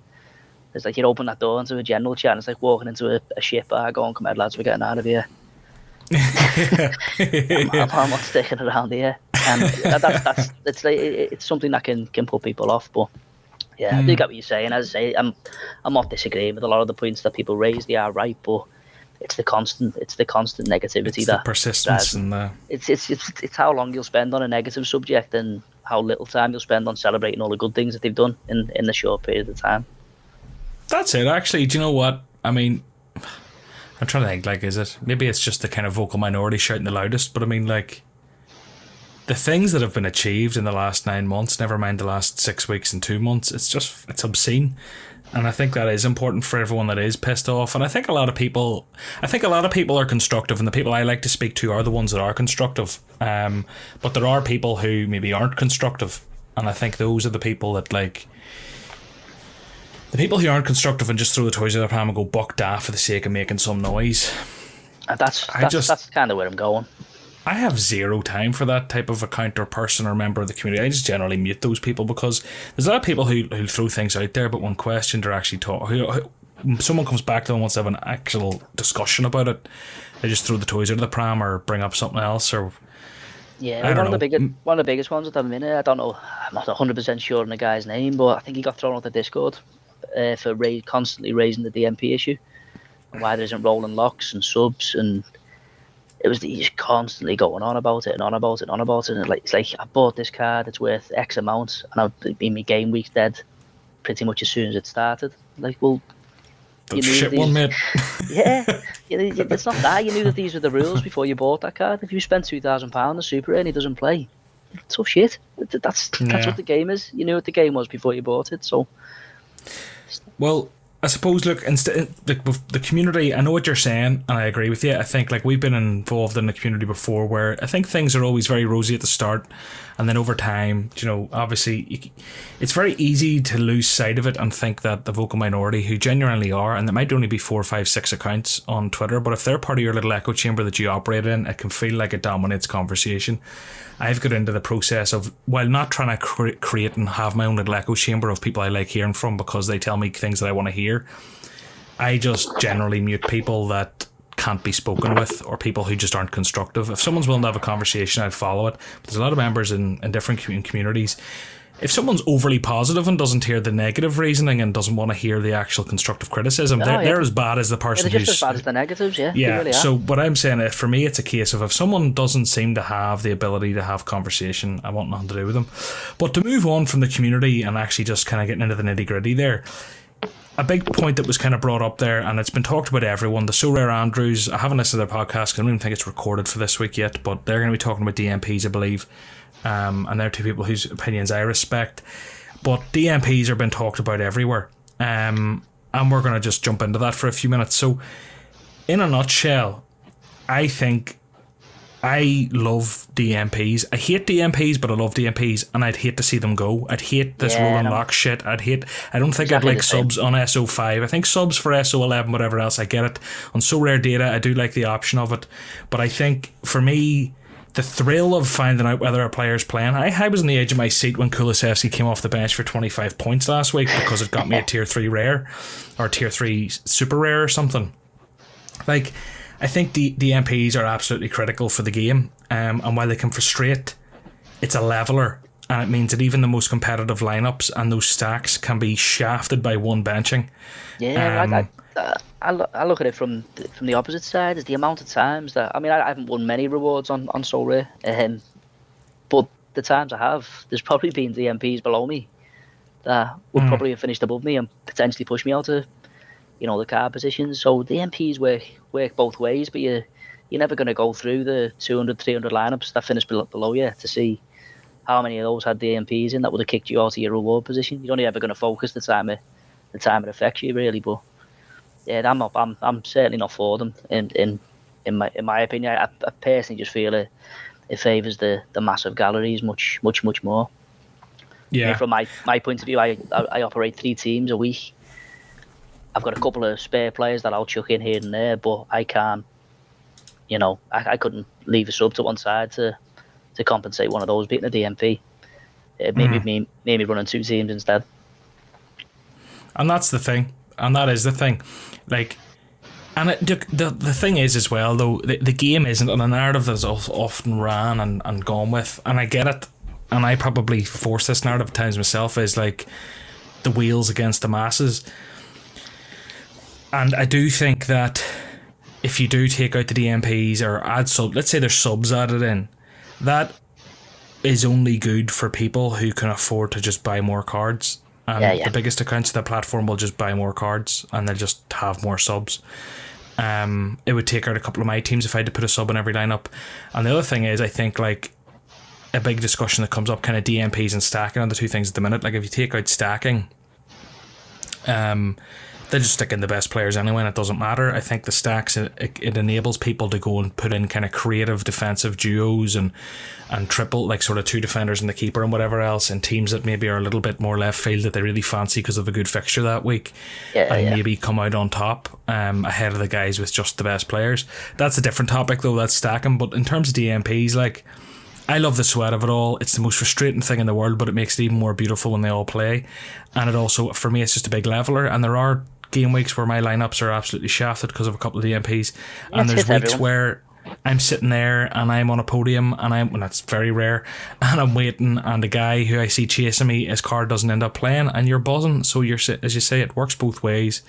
It's like you open that door into a general chat and it's like walking into a, a shit bar going, come out lads, we're getting out of here. I'm, I'm, I'm not sticking around here. And that, that's, that's, it's, like, it, it's something that can, can put people off. But yeah, mm. I do get what you're saying. As I say, I'm, I'm not disagreeing with a lot of the points that people raise. They are right, but It's the constant, it's the constant negativity, it's that the persistence, and the it's, it's it's it's how long you'll spend on a negative subject and how little time you'll spend on celebrating all the good things that they've done in in the short period of time. That's it. Actually, do you know what I mean? I'm trying to think. Like, is it maybe it's just the kind of vocal minority shouting the loudest? But I mean, like, the things that have been achieved in the last nine months, never mind the last six weeks and two months, it's just it's obscene. And I think that is important for everyone that is pissed off. And I think a lot of people, I think a lot of people are constructive, and the people I like to speak to are the ones that are constructive. Um, but there are people who maybe aren't constructive, and I think those are the people that like, the people who aren't constructive and just throw the toys out of their hand and go buck daft for the sake of making some noise. And that's that's, just, that's kind of where I'm going. I have zero time for that type of account or person or member of the community. I just generally mute those people, because there's a lot of people who, who throw things out there, but when questioned or actually talk, who, who, someone comes back to them and wants to have an actual discussion about it, they just throw the toys out of the pram or bring up something else. Or yeah, I don't one know. of the biggest one of the biggest ones at the minute. I don't know. I'm not one hundred percent sure on the guy's name, but I think he got thrown out the Discord uh, for ra- constantly raising the D M P issue and why there isn't rolling locks and subs and. It was he's constantly going on about it and on about it and on about it. And like, it's like, I bought this card, it's worth X amount, and I've been my game week's dead pretty much as soon as it started. Like, well, you knew shit these, one minute. Yeah, it's not that. You knew that these were the rules before you bought that card. If you spent two thousand pounds on Super and he doesn't play, tough shit. That's, that's yeah. what the game is. You knew what the game was before you bought it, so. Well, I suppose, look, instead, like the community, I know what you're saying, and I agree with you. I think, like, we've been involved in the community before, where I think things are always very rosy at the start, and then over time, you know, obviously, it's very easy to lose sight of it and think that the vocal minority, who genuinely are, and there might only be four, five, six accounts on Twitter, but if they're part of your little echo chamber that you operate in, it can feel like it dominates conversation. I've got into the process of, while not trying to cre- create and have my own little echo chamber of people I like hearing from because they tell me things that I want to hear, I just generally mute people that can't be spoken with or people who just aren't constructive. If someone's willing to have a conversation, I'll follow it. But there's a lot of members in, in different communities. If someone's overly positive and doesn't hear the negative reasoning and doesn't want to hear the actual constructive criticism, no, they're, yeah. they're as bad as the person yeah, who's... just as bad as the negatives, yeah. Yeah, really so what I'm saying is, for me, it's a case of if someone doesn't seem to have the ability to have conversation, I want nothing to do with them. But to move on from the community and actually just kind of getting into the nitty-gritty there, a big point that was kind of brought up there, and it's been talked about everyone, the Sorare Andrews, I haven't listened to their podcast, I don't even think it's recorded for this week yet, but they're going to be talking about D M Ps, I believe, um, and they're two people whose opinions I respect. But D M Ps are being talked about everywhere, um, and we're going to just jump into that for a few minutes. So, in a nutshell, I think I love D M Ps. I hate D M Ps, but I love D M Ps, and I'd hate to see them go. I'd hate this yeah, roll and lock shit. I'd hate. I don't think exactly I'd like subs on S O five. I think subs for S O eleven, whatever else. I get it. On So Rare Data, I do like the option of it, but I think for me, the thrill of finding out whether a player's playing. I, I was on the edge of my seat when Kulusevski came off the bench for twenty-five points last week because it got me a tier three rare or tier three super rare or something. Like, I think the, the M Ps are absolutely critical for the game, um, and while they can frustrate, it's a leveler, and it means that even the most competitive lineups and those stacks can be shafted by one benching. Yeah, um, I, I, I, I look at it from the, from the opposite side, is the amount of times that, I mean, I, I haven't won many rewards on, on Sorare, um, but the times I have, there's probably been D M Ps below me that would mm. probably have finished above me and potentially pushed me out of, you know, the card positions. So the M Ps work work both ways, but you you're never going to go through the two hundred, three hundred lineups that finish below, below you to see how many of those had the M Ps in that would have kicked you out of your reward position. You're only ever going to focus the time it, the time it affects you, really. But yeah, I'm not, I'm I'm certainly not for them. In in, in my in my opinion, I, I personally just feel it it favours the, the massive galleries much much much more. Yeah. And from my, my point of view, I, I I operate three teams a week. I've got a couple of spare players that I'll chuck in here and there, but I can't, you know, I, I couldn't leave a sub to one side to to compensate one of those beating a D M P. It made mm. me made me running two teams instead. And that's the thing, and that is the thing, like, and it, the, the the thing is as well though, the, the game isn't, and the narrative that's often ran and, and gone with, and I get it, and I probably force this narrative at times myself, is like the wheels against the masses. And I do think that if you do take out the D M Ps or add sub, let's say there's subs added in, that is only good for people who can afford to just buy more cards. And yeah, yeah. the biggest accounts of the platform will just buy more cards and they'll just have more subs. Um, it would take out a couple of my teams if I had to put a sub in every lineup. And the other thing is, I think, like, a big discussion that comes up, kind of D M Ps and stacking, are the two things at the minute. Like, if you take out stacking, um. they just stick in the best players anyway, and it doesn't matter. I think the stacks, it, it enables people to go and put in kind of creative defensive duos and and triple, like sort of two defenders and the keeper and whatever else, and teams that maybe are a little bit more left field that they really fancy because of a good fixture that week, yeah, and yeah. maybe come out on top um, ahead of the guys with just the best players. That's a different topic though, that's stacking. But in terms of D M Ps, like, I love the sweat of it all. It's the most frustrating thing in the world, but it makes it even more beautiful when they all play. And it also, for me, it's just a big leveler. And there are game weeks where my lineups are absolutely shafted because of a couple of D M Ps. And that's there's weeks everyone. where I'm sitting there and I'm on a podium, and I'm, well, that's very rare, and I'm waiting, and the guy who I see chasing me, his car doesn't end up playing, and you're buzzing. So you're, as you say, it works both ways.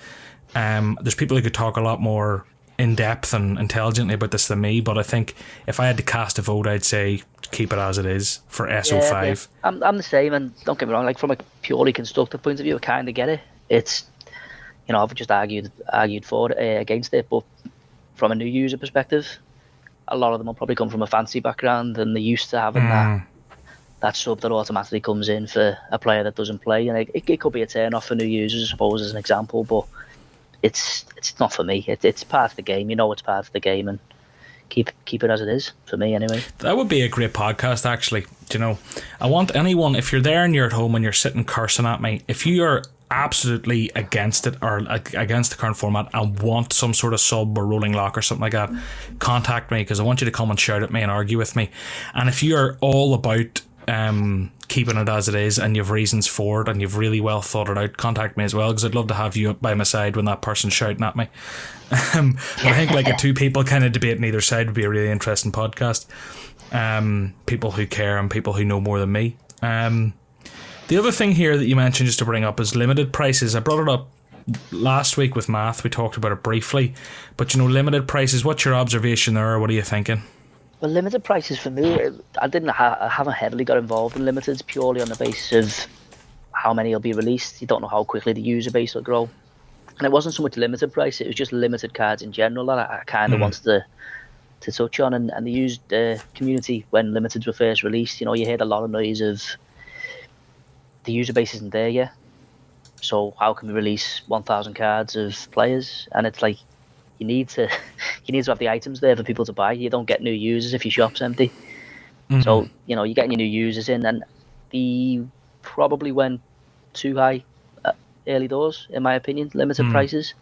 Um, there's people who could talk a lot more in depth and intelligently about this than me, but I think if I had to cast a vote, I'd say keep it as it is for S O five. Yeah, yeah. I'm I'm the same, and don't get me wrong, like, from a purely constructive point of view, I kind of get it. It's, you know, I've just argued argued for it, uh, against it, but from a new user perspective, a lot of them will probably come from a fancy background, and they're used to having mm. that that sub that automatically comes in for a player that doesn't play, and it, it could be a turn off for new users, I suppose, as an example, but it's it's not for me. It, it's part of the game. You know, it's part of the game, and keep keep it as it is for me anyway. That would be a great podcast, actually. Do you know, I want anyone, if you're there and you're at home and you're sitting cursing at me, if you are absolutely against it or against the current format and want some sort of sub or rolling lock or something like that, contact me, because I want you to come and shout at me and argue with me. And if you're all about um, keeping it as it is and you've reasons for it and you've really well thought it out, contact me as well, because I'd love to have you by my side when that person's shouting at me. Um, but I think like a two people kind of debate on either side would be a really interesting podcast. Um, people who care and people who know more than me. Um, the other thing here that you mentioned, just to bring up, is limited prices. I brought it up last week with Math. We talked about it briefly, but you know, limited prices. What's your observation there? What are you thinking? Well, limited prices for me, I didn't. Ha- I haven't heavily got involved in limiteds purely on the basis of how many will be released. You don't know how quickly the user base will grow, and it wasn't so much limited price. It was just limited cards in general that I, I kind of mm. wanted to. to touch on, and, and the used uh, community when limiteds were first released. You know, you heard a lot of noise of the user base isn't there yet, so how can we release one thousand cards of players? And it's like, you need to you need to have the items there for people to buy. You don't get new users if your shop's empty. Mm-hmm. So, you know, you're getting your new users in, and the probably went too high early doors, in my opinion, limited mm-hmm. prices.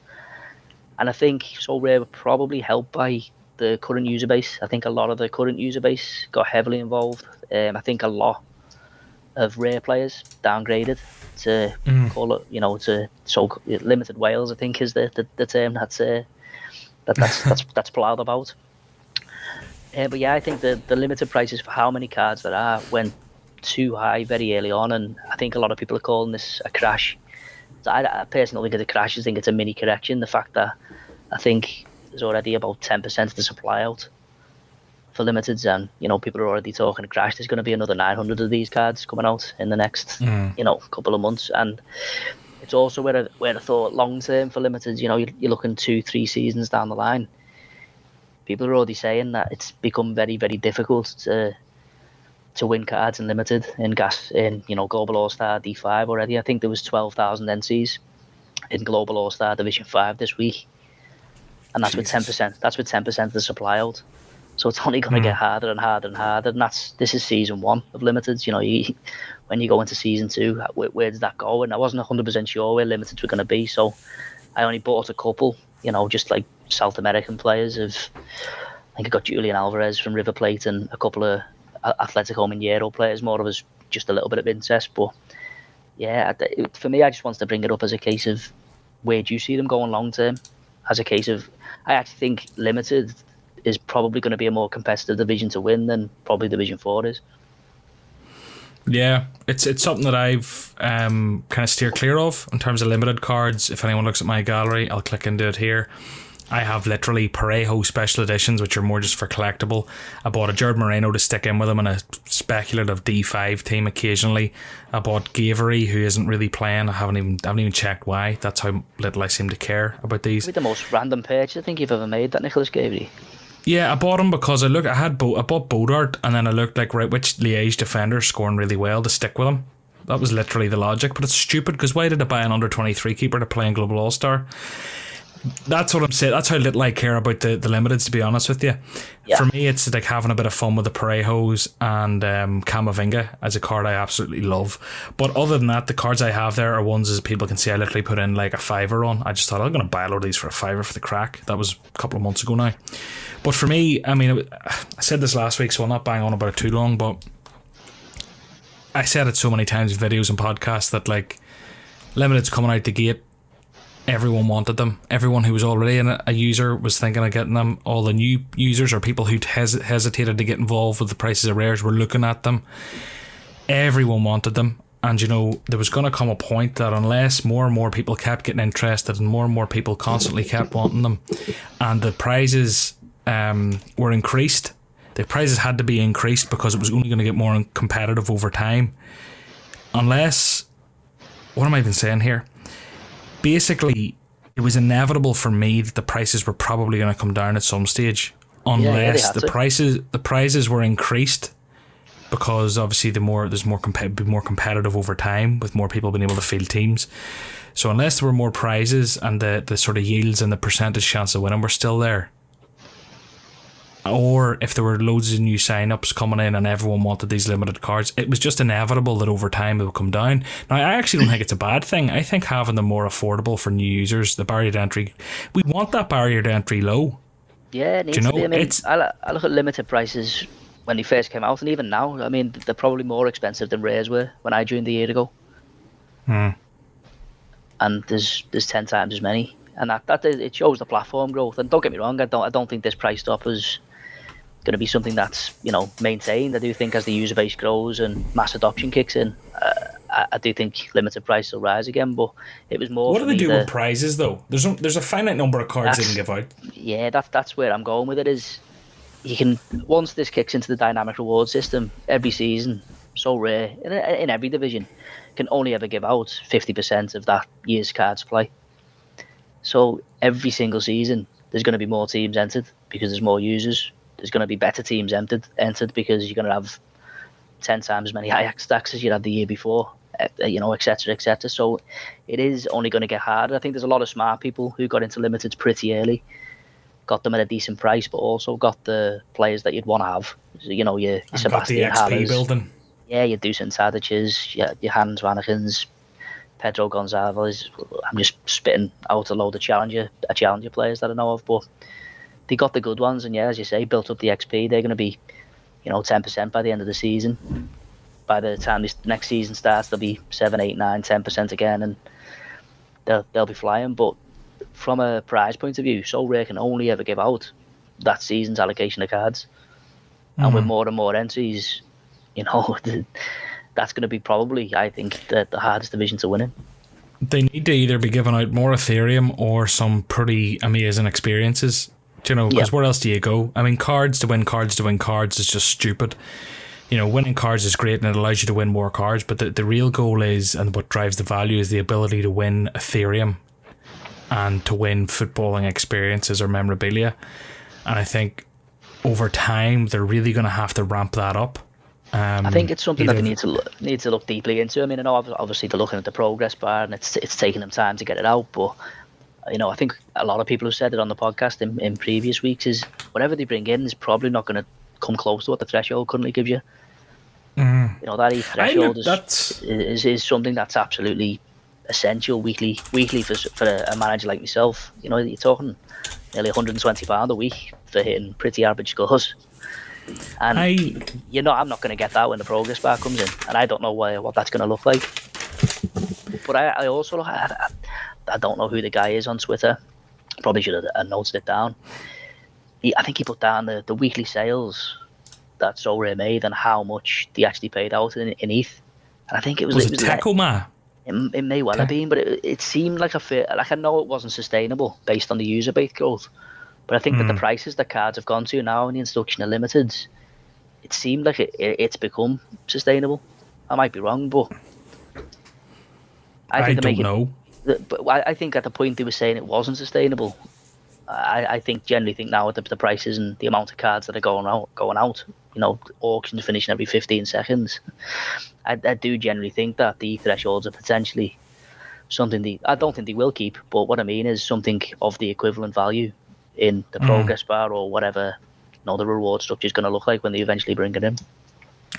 And I think Sorare were probably helped by the current user base. I think a lot of the current user base got heavily involved. Um, I think a lot of rare players downgraded to mm. call it, you know, to so limited whales, I think is the the, the term that's uh, that that's that's that's ploughed about. Uh, but yeah, I think the the limited prices for how many cards there are went too high very early on, and I think a lot of people are calling this a crash. So I, I personally think it's a crash. I think it's a mini correction. The fact that I think there's already about ten percent of the supply out for limiteds, and you know, people are already talking a crash. There's going to be another nine hundred of these cards coming out in the next mm. you know, couple of months. And it's also where I, where I thought long term for limiteds, you know, you're, you're looking two three seasons down the line, people are already saying that it's become very very difficult to to win cards in limited in gas in you know Global All-Star D five already. I think there was twelve thousand entries in Global All-Star Division five this week. And that's Jesus. with ten percent. That's with ten percent of the supply out. So it's only going to mm. get harder and harder and harder. And that's this is season one of limiteds. You know, you, when you go into season two, where, where does that go? And I wasn't one hundred percent sure where limiteds were going to be. So I only bought a couple, you know, just like South American players. Of, I think I got Julian Alvarez from River Plate and a couple of Atletico Mineiro players, more of us, just a little bit of interest. But yeah, it, for me, I just wanted to bring it up as a case of where do you see them going long term? As a case of, I actually think limited is probably going to be a more competitive division to win than probably Division Four is. Yeah, it's it's something that I've um, kind of steered clear of in terms of limited cards. If anyone looks at my gallery, I'll click into it here. I have literally Parejo special editions, which are more just for collectible. I bought a Jared Moreno to stick in with him in a speculative D five team occasionally. I bought Gavery, who isn't really playing. I haven't even I haven't even checked why. That's how little I seem to care about these. It'd be the most random purchase I think you've ever made, that Nicholas Gavery. Yeah, I bought him because I look. I had Bo- I bought Bodart, and then I looked like, right, which Liège defender scoring really well to stick with him. That was literally the logic, but it's stupid because why did I buy an under twenty-three keeper to play in Global All-Star? That's what I'm saying. That's how little I care about the, the limiteds, to be honest with you. Yeah. For me, it's like having a bit of fun with the Parejos and um, Camavinga as a card I absolutely love. But other than that, the cards I have there are ones, as people can see, I literally put in like a fiver on. I just thought, I'm going to buy a load of these for a fiver for the crack. That was a couple of months ago now. But for me, I mean, it, I said this last week, so I'll not bang on about it too long, but I said it so many times in videos and podcasts that like limiteds coming out the gate, everyone wanted them. Everyone who was already in a, a user was thinking of getting them. All the new users or people who hes- hesitated to get involved with the prices of rares were looking at them. Everyone wanted them. And, you know, there was going to come a point that unless more and more people kept getting interested and more and more people constantly kept wanting them, and the prizes um, were increased, the prizes had to be increased because it was only going to get more competitive over time. Unless, what am I even saying here? Basically, it was inevitable for me that the prices were probably going to come down at some stage, unless yeah, the prices the prizes were increased because obviously the more there's more comp- be more competitive over time with more people being able to field teams. So unless there were more prizes and the, the sort of yields and the percentage chance of winning were still there, or if there were loads of new sign-ups coming in and everyone wanted these limited cards, it was just inevitable that over time it would come down. Now, I actually don't think it's a bad thing. I think having them more affordable for new users, the barrier to entry, we want that barrier to entry low. Yeah, it needs you know, to be. I mean, I, I look at limited prices when they first came out, and even now, I mean, they're probably more expensive than rares were when I joined the year ago. Hmm. And there's there's ten times as many, and that that it shows the platform growth. And don't get me wrong, I don't I don't think this priced off is going to be something that's, you know, maintained. I do think as the user base grows and mass adoption kicks in, uh, I, I do think limited price will rise again. But it was more. What do they do the, with prizes though? There's a, there's a finite number of cards they can give out. Yeah, that's that's where I'm going with it. Is you can, once this kicks into the dynamic reward system every season, so rare in, in every division, can only ever give out fifty percent of that year's card supply. So every single season, there's going to be more teams entered because there's more users. There's going to be better teams entered, entered because you're going to have ten times as many Ajax stacks as you had the year before, you know, et cetera, et cetera. So it is only going to get harder. I think there's a lot of smart people who got into limiteds pretty early, got them at a decent price, but also got the players that you'd want to have. So, you know, your, your and Sebastian got the X P Harris, building. Yeah, your Dusan Tadic's, your, your Hans Vanekens, Pedro Gonzalez. I'm just spitting out a load of challenger, uh, challenger players that I know of, but they got the good ones, and yeah, as you say, built up the X P. They're going to be, you know, ten percent by the end of the season. By the time this next season starts, they'll be seven, eight, nine, ten percent again, and they'll, they'll be flying. But from a prize point of view, So Rare can only ever give out that season's allocation of cards. Mm-hmm. And with more and more entries, you know, that's going to be probably, I think, the, the hardest division to win in. They need to either be giving out more Ethereum or some pretty amazing experiences. Do you know, because yeah. where else do you go? I mean, cards to win cards to win cards is just stupid. You know, winning cards is great and it allows you to win more cards, but the, the real goal is, and what drives the value, is the ability to win Ethereum and to win footballing experiences or memorabilia. And I think over time, they're really going to have to ramp that up. Um, I think it's something that they need to look, need to look deeply into. I mean, I know obviously they're looking at the progress bar and it's it's taking them time to get it out, but you know, I think a lot of people have said it on the podcast in, in previous weeks is whatever they bring in is probably not going to come close to what the threshold currently gives you. Mm. You know, that E threshold is, that's... is is something that's absolutely essential weekly weekly for for a manager like myself. You know, you're talking nearly one hundred twenty pounds a week for hitting pretty average scores. And I... you know, I'm not going to get that when the progress bar comes in, and I don't know why, what that's going to look like. But I, I also look at. I, I don't know who the guy is on Twitter. Probably should have noted it down. He, I think he put down the, the weekly sales that Sorare made and how much they actually paid out in, in E T H. And I think it was... Was it, it was Tekoma? It, it may well Te- have been, but it, it seemed like a... Fair, like I know it wasn't sustainable based on the user base growth, but I think mm. that the prices that cards have gone to now in the introduction of limiteds, it seemed like it, it, it's become sustainable. I might be wrong, but... I, think I don't making, know. But I think at the point they were saying it wasn't sustainable, I, I think generally think now at the, the prices and the amount of cards that are going out, going out, you know, auctions finishing every fifteen seconds, I, I do generally think that the thresholds are potentially something they, I don't think they will keep, but what I mean is something of the equivalent value in the mm. progress bar or whatever, you know, the reward structure is going to look like when they eventually bring it in.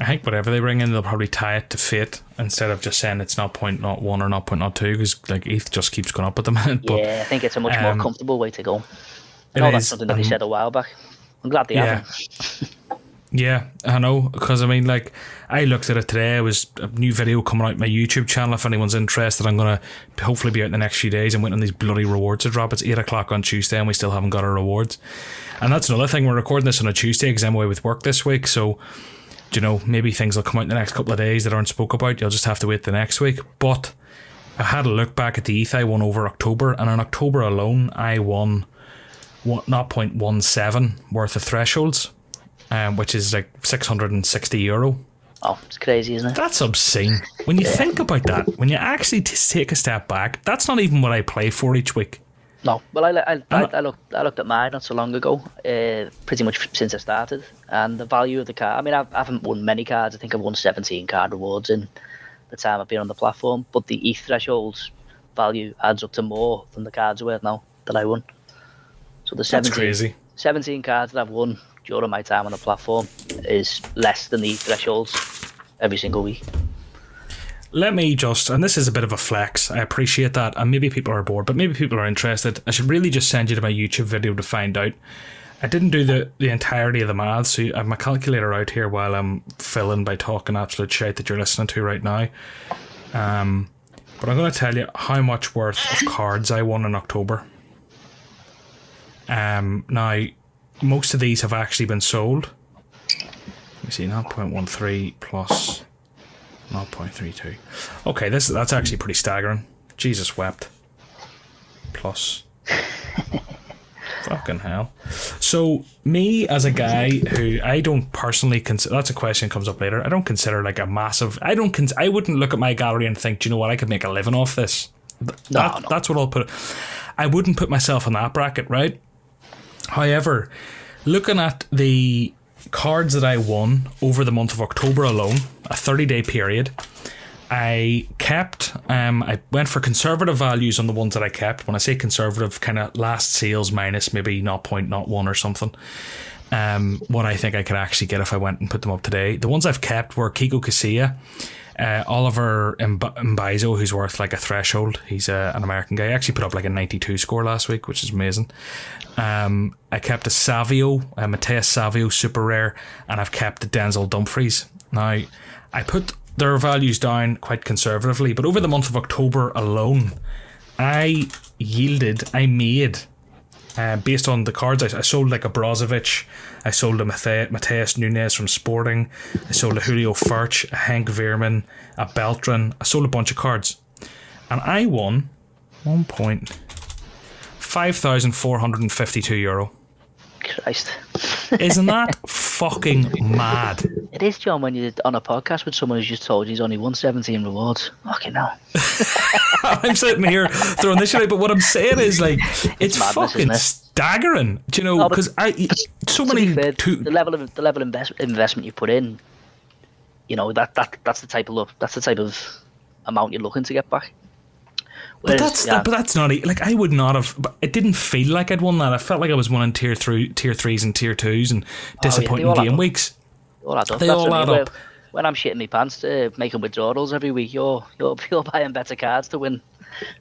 I think whatever they bring in, they'll probably tie it to fate instead of just saying it's not point not one or not point not two, because like E T H just keeps going up at the minute. But, yeah, I think it's a much um, more comfortable way to go. I know that's something that um, they said a while back. I'm glad they yeah. haven't. Yeah, I know, because I mean, like, I looked at it today. It was a new video coming out on my YouTube channel. If anyone's interested, I'm going to hopefully be out in the next few days and waiting on these bloody rewards to drop. It's eight o'clock on Tuesday and we still haven't got our rewards. And that's another thing, we're recording this on a Tuesday because I'm away with work this week, so... you know, maybe things will come out in the next couple of days that aren't spoke about. You'll just have to wait the next week. But I had a look back at the E T H I won over October, and in October alone, I won zero point one seven worth of thresholds, um, which is like six hundred sixty euro. Oh, it's crazy, isn't it? That's obscene. When you yeah. think about that, when you actually t- take a step back, that's not even what I play for each week. No, well, I I, I I looked I looked at mine not so long ago, uh, pretty much since I started, and the value of the card. I mean, I've, I haven't won many cards. I think I've won seventeen card rewards in the time I've been on the platform, but the E T H threshold's value adds up to more than the cards are worth now that I won. So the seventeen, That's crazy. seventeen cards that I've won during my time on the platform is less than the E T H thresholds every single week. Let me just, and this is a bit of a flex, I appreciate that, and maybe people are bored, but maybe people are interested. I should really just send you to my YouTube video to find out. I didn't do the, the entirety of the maths, so I have my calculator out here while I'm filling by talking absolute shit that you're listening to right now. Um, but I'm going to tell you how much worth of cards I won in October. Um, now, most of these have actually been sold. Let me see, zero point one three plus... zero point three two. Okay, this that's actually pretty staggering. Jesus wept. Plus. Fucking hell. So, me as a guy who I don't personally consider... That's a question that comes up later. I don't consider like a massive... I don't. Cons- I wouldn't look at my gallery and think, do you know what, I could make a living off this. That, no, no. That's what I'll put... I wouldn't put myself in that bracket, right? However, looking at the... cards that I won over the month of October alone, a thirty-day period, I kept. Um, I went for conservative values on the ones that I kept. When I say conservative, kind of last sales minus maybe zero point zero one or something. Um, what I think I could actually get if I went and put them up today. The ones I've kept were Kiko Casilla, uh, Oliver Mb- Mbizo, who's worth like a threshold. He's a, an American guy. He actually put up like a ninety-two score last week, which is amazing. Um, I kept a Savio, a Mateus Savio super rare, and I've kept a Denzel Dumfries. Now, I put their values down quite conservatively, but over the month of October alone, I yielded, I made... Uh, based on the cards, I, I sold like a Brozovic, I sold a Mathe- Mateus Nunes from Sporting, I sold a Julio Furch, a Henk Veerman, a Beltran. I sold a bunch of cards. And I won one point five thousand four hundred fifty-two euro. Christ. Isn't that fucking mad? It is, John, when you're on a podcast with someone who's just told you he's only won seventeen rewards. Fucking hell. I'm sitting here throwing this shit out, but what I'm saying is, like, it's, it's madness, fucking it? staggering. Do you know, because no, I... So many... Fair, two- the level of the level of invest- investment you put in, you know, that, that that's the type of love, that's the type of amount you're looking to get back. But Whereas, that's yeah. but that's not like I would not have. But it didn't feel like I'd won that. I felt like I was winning tier three, tier threes, and tier twos, and disappointing oh, yeah, game weeks. They all add up. They that's all add me. up. When I'm shitting my pants to making withdrawals every week, you're you're you're buying better cards to win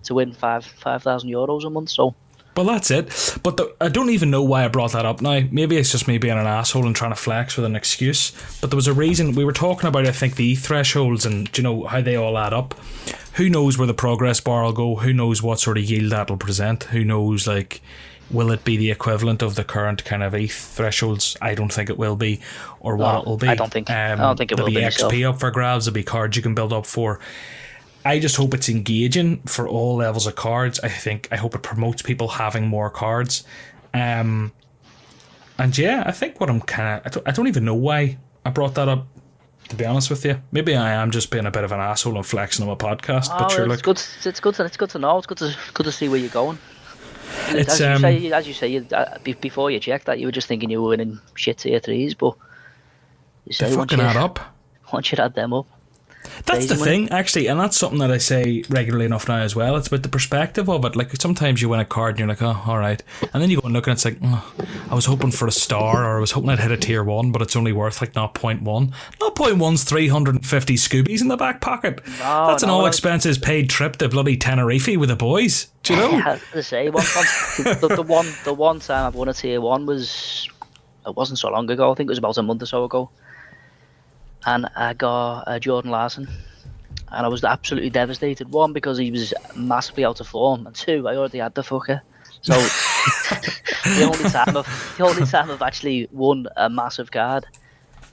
to win five five thousand euros a month. So. Well, that's it. But the, I don't even know why I brought that up now. Maybe it's just me being an asshole and trying to flex with an excuse. But there was a reason. We were talking about, I think, the thresholds and, you know, how they all add up. Who knows where the progress bar will go? Who knows what sort of yield that'll present? Who knows, like, will it be the equivalent of the current kind of E T H thresholds? I don't think it will be, or what no, it'll be. I don't think. Um, I don't think it will be. There'll be X P itself. Up for grabs. There'll be cards you can build up for. I just hope it's engaging for all levels of cards. I think I hope it promotes people having more cards, um, and yeah, I think what I'm kind of I don't, I don't even know why I brought that up. To be honest with you, maybe I am just being a bit of an asshole and flexing on my podcast. Oh, but sure, it's look, good. It's good. To, it's good to know. It's good to good to see where you're going. It's, as, you um, say, as you say, you, uh, before you checked that, you were just thinking you were winning shit tier threes, but you say, they fucking you, add up. Once you add them up. That's the thing, actually, and that's something that I say regularly enough now as well. It's about the perspective of it. Like, sometimes you win a card and you're like, oh, all right. And then you go and look and it's like, oh, I was hoping for a star, or I was hoping I'd hit a tier one, but it's only worth like zero point one. zero point one's three hundred fifty Scoobies in the back pocket. No, that's an no, all-expenses paid trip to bloody Tenerife with the boys. Do you know? I have to say, one, the, the, one, the one time I've won a tier one was, it wasn't so long ago. I think it was about a month or so ago. And I got uh, Jordan Larson, and I was absolutely devastated. One, because he was massively out of form, and two, I already had the fucker. So the only time I've the only time I've actually won a massive card,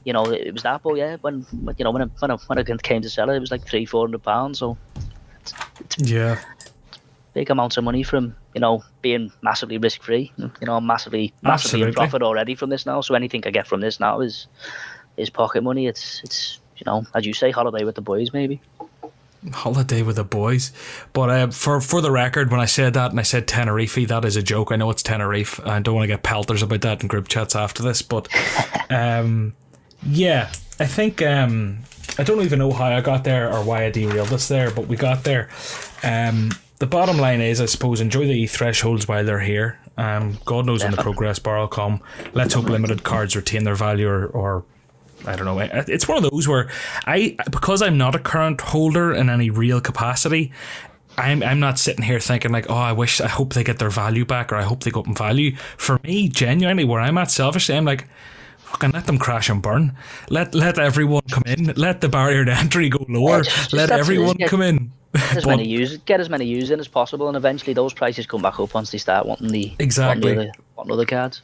you know, it was that. But yeah, when you know when I, when I, when I came to sell it, it was like three four hundred pounds. So it's, it's yeah, big amounts of money from you know being massively risk free. You know, I'm massively massively in profit already from this now. So anything I get from this now is. Is pocket money. It's it's you know, as you say, holiday with the boys maybe. holiday with the boys. But uh, for for the record, when I said that and I said Tenerife, that is a joke. I know it's Tenerife. I don't want to get pelters about that in group chats after this. But um, yeah, I think um, I don't even know how I got there or why I derailed us there, but we got there. Um, the bottom line is, I suppose, enjoy the thresholds while they're here. Um, God knows when the progress bar will come. Let's hope limited cards retain their value, or, or I don't know. It's one of those where I, because I'm not a current holder in any real capacity, I'm I'm not sitting here thinking like, oh, I wish, I hope they get their value back, or I hope they go up in value. For me, genuinely, where I'm at selfishly, I'm like, fucking let them crash and burn. Let let everyone come in. Let the barrier to entry go lower. Just, let everyone get, come in. Get as, many use, get as many use in as possible, and eventually those prices come back up once they start wanting the exactly wanting the other, wanting other cards.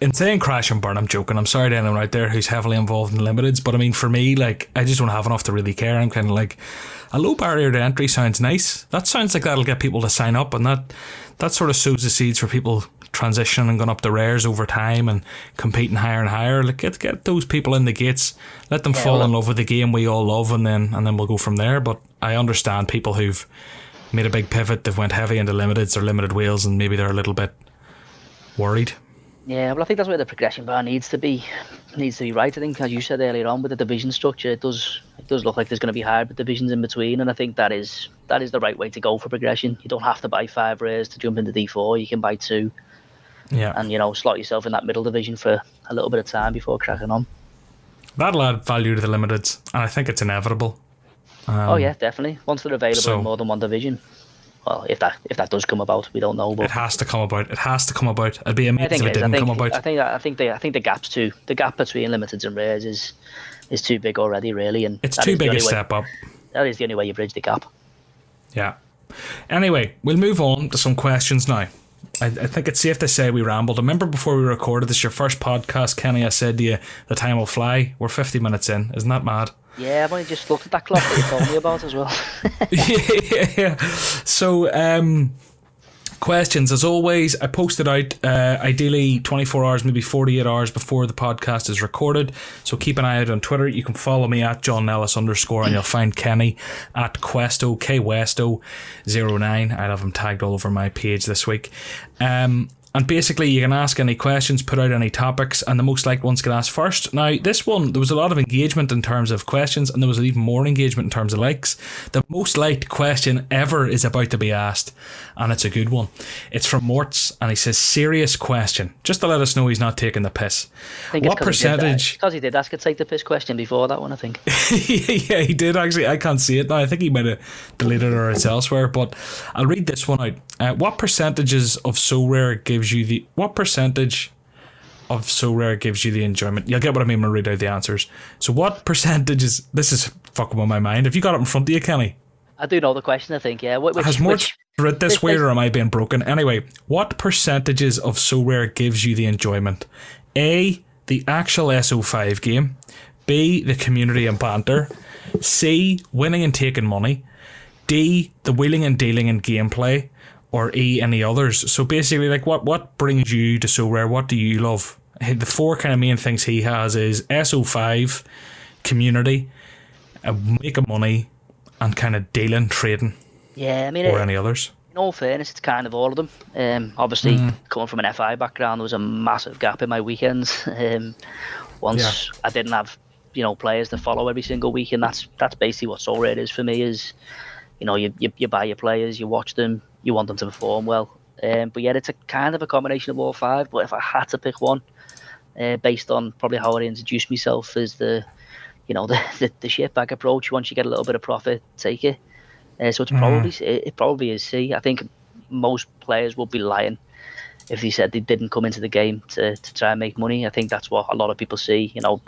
In saying crash and burn, I'm joking. I'm sorry to anyone out there who's heavily involved in limiteds, but I mean, for me, like, I just don't have enough to really care. I'm kind of like, a low barrier to entry sounds nice. That sounds like that'll get people to sign up, and that that sort of sows the seeds for people transitioning and going up the rares over time and competing higher and higher. Like, get get those people in the gates, let them yeah, fall well, in love with the game we all love, and then and then we'll go from there. But I understand people who've made a big pivot, they've went heavy into limiteds or limited wheels, and maybe they're a little bit worried. Yeah, well, I think that's where the progression bar needs to be needs to be right. I think, as you said earlier on, with the division structure, it does it does look like there's going to be hybrid divisions in between, and I think that is that is the right way to go for progression. You don't have to buy five rares to jump into D four. You can buy two, yeah, and you know, slot yourself in that middle division for a little bit of time before cracking on. That'll add value to the limiteds, and I think it's inevitable. Um, oh yeah, definitely. Once they're available so- in more than one division. Well, if that if that does come about, we don't know. But it has to come about. It has to come about. It'd be amazing if it, it didn't I think, come about. I think I think the I think the gaps too. The gap between limiteds and rares is is too big already, really. And it's too big a step up. That is the only way you bridge the gap. Yeah. Anyway, we'll move on to some questions now. I, I think it's safe to say we rambled. I remember before we recorded this, your first podcast, Kenny, I said to you, the time will fly. We're fifty minutes in. Isn't that mad? Yeah, I've only just looked at that clock that you told me about as well. yeah, yeah. So, um, questions, as always, I post it out uh, ideally twenty-four hours, maybe forty-eight hours before the podcast is recorded. So keep an eye out on Twitter. You can follow me at John Nellis underscore, and you'll find Kenny at Questo, K Westo zero nine. I'll have him tagged all over my page this week. Um, And basically, you can ask any questions, put out any topics, and the most liked ones get asked first. Now, this one, there was a lot of engagement in terms of questions, and there was even more engagement in terms of likes. The most liked question ever is about to be asked, and it's a good one. It's from Mortz, and he says, serious question, just to let us know he's not taking the piss. I think what percentage? Because he, he did ask a take the piss question before that one, I think. Yeah, he did, actually. I can't see it now. I think he might have deleted it or it's elsewhere, but I'll read this one out. Uh, what percentages of Sorare give you the what percentage of Sorare gives you the enjoyment? You'll get what I mean when I read out the answers. So what percentage is this is fucking on my mind. Have you got it in front of you, Kenny? I do know the question, I think, yeah. Which, Has more which, read this which, way or am I being broken? Anyway, what percentages of Sorare gives you the enjoyment? A, the actual S O five game. B, the community and banter. C, winning and taking money. D, the wheeling and dealing and gameplay. Or E, any others. So basically, like, what what brings you to Sorare? What do you love? The four kind of main things he has is S O five, community, uh, making money, and kind of dealing, trading. Yeah, I mean, or it, any others. In all fairness, it's kind of all of them. Um, obviously, mm. coming from an F I background, there was a massive gap in my weekends. Um, once yeah. I didn't have, you know, players to follow every single week, and that's that's basically what Sorare is for me. Is you know, you you, you buy your players, you watch them. You want them to perform well. Um, but yeah, it's a kind of a combination of all five. But if I had to pick one, uh, based on probably how I introduced myself, is the, you know, the, the, the shitbag approach. Once you get a little bit of profit, take it. Uh, so it's mm. probably, it, it probably is C. I think most players would be lying if they said they didn't come into the game to, to try and make money. I think that's what a lot of people see. You know,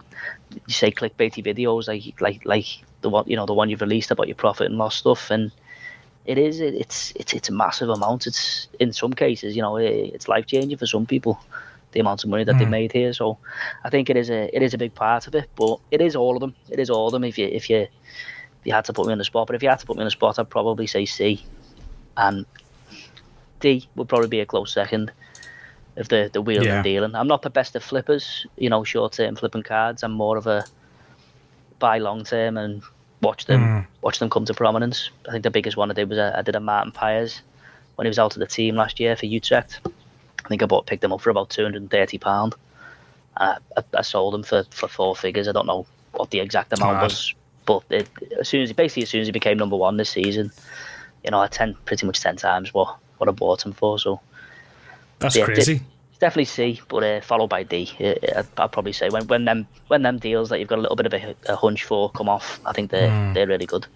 you say clickbaity videos like like like the one, you know, the one you've released about your profit and loss stuff. And It is. It's it's it's a massive amount. It's in some cases, you know, it's life changing for some people. The amount of money that mm. they made here. So, I think it is a it is a big part of it. But it is all of them. It is all of them. If you if you if you had to put me on the spot, but if you had to put me on the spot, I'd probably say C, and D would probably be a close second. Of the the wheeling yeah. and dealing, I'm not the best of flippers. You know, short term flipping cards. I'm more of a buy long term and watch them mm. watch them come to prominence. I think the biggest one I did was I, I did a Martin Pires when he was out of the team last year for Utrecht. I think I bought picked him up for about two hundred thirty pounds. I, I, I sold him for, for four figures. I don't know what the exact amount Mad. was, but it, as soon as he, basically as soon as he became number one this season, you know, I ten pretty much ten times what, what I bought him for. So that's yeah, crazy. It, it's definitely C, but uh, followed by D. I'd, I'd probably say when when them when them deals that you've got a little bit of a, a hunch for come off, I think they're mm. they're really good.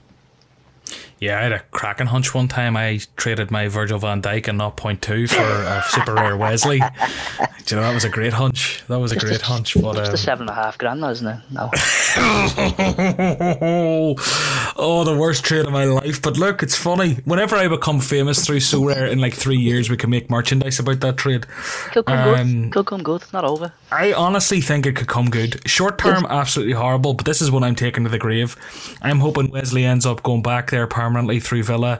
Yeah, I had a cracking hunch one time. I traded my Virgil van Dijk and point two for a super rare Wesley. Do you know, that was a great hunch. That was just a great a, hunch. But, just um, a seven and a half grand, isn't it? No. Oh, the worst trade of my life. But look, it's funny. Whenever I become famous through Sorare in like three years, we can make merchandise about that trade. Could come um, good. Could come good. Not over. I honestly think it could come good. Short term, absolutely horrible. But this is what I'm taking to the grave. I'm hoping Wesley ends up going back there permanently through Villa,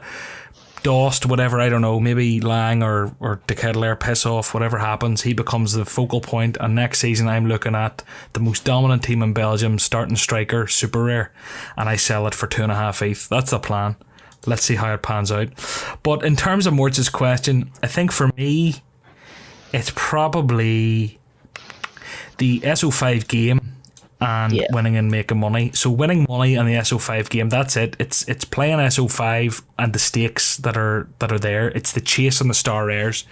Dost, whatever, I don't know, maybe Lang or, or De Ketelaere piss off, whatever happens, he becomes the focal point, and next season I'm looking at the most dominant team in Belgium, starting striker, super rare, and I sell it for two and a half eighth. That's the plan. Let's see how it pans out. But in terms of Mortz's question, I think for me, it's probably the S O five game and yeah. winning and making money. So winning money and the S O five game, that's it. It's it's playing S O five and the stakes that are that are there. It's the chase on the star rares,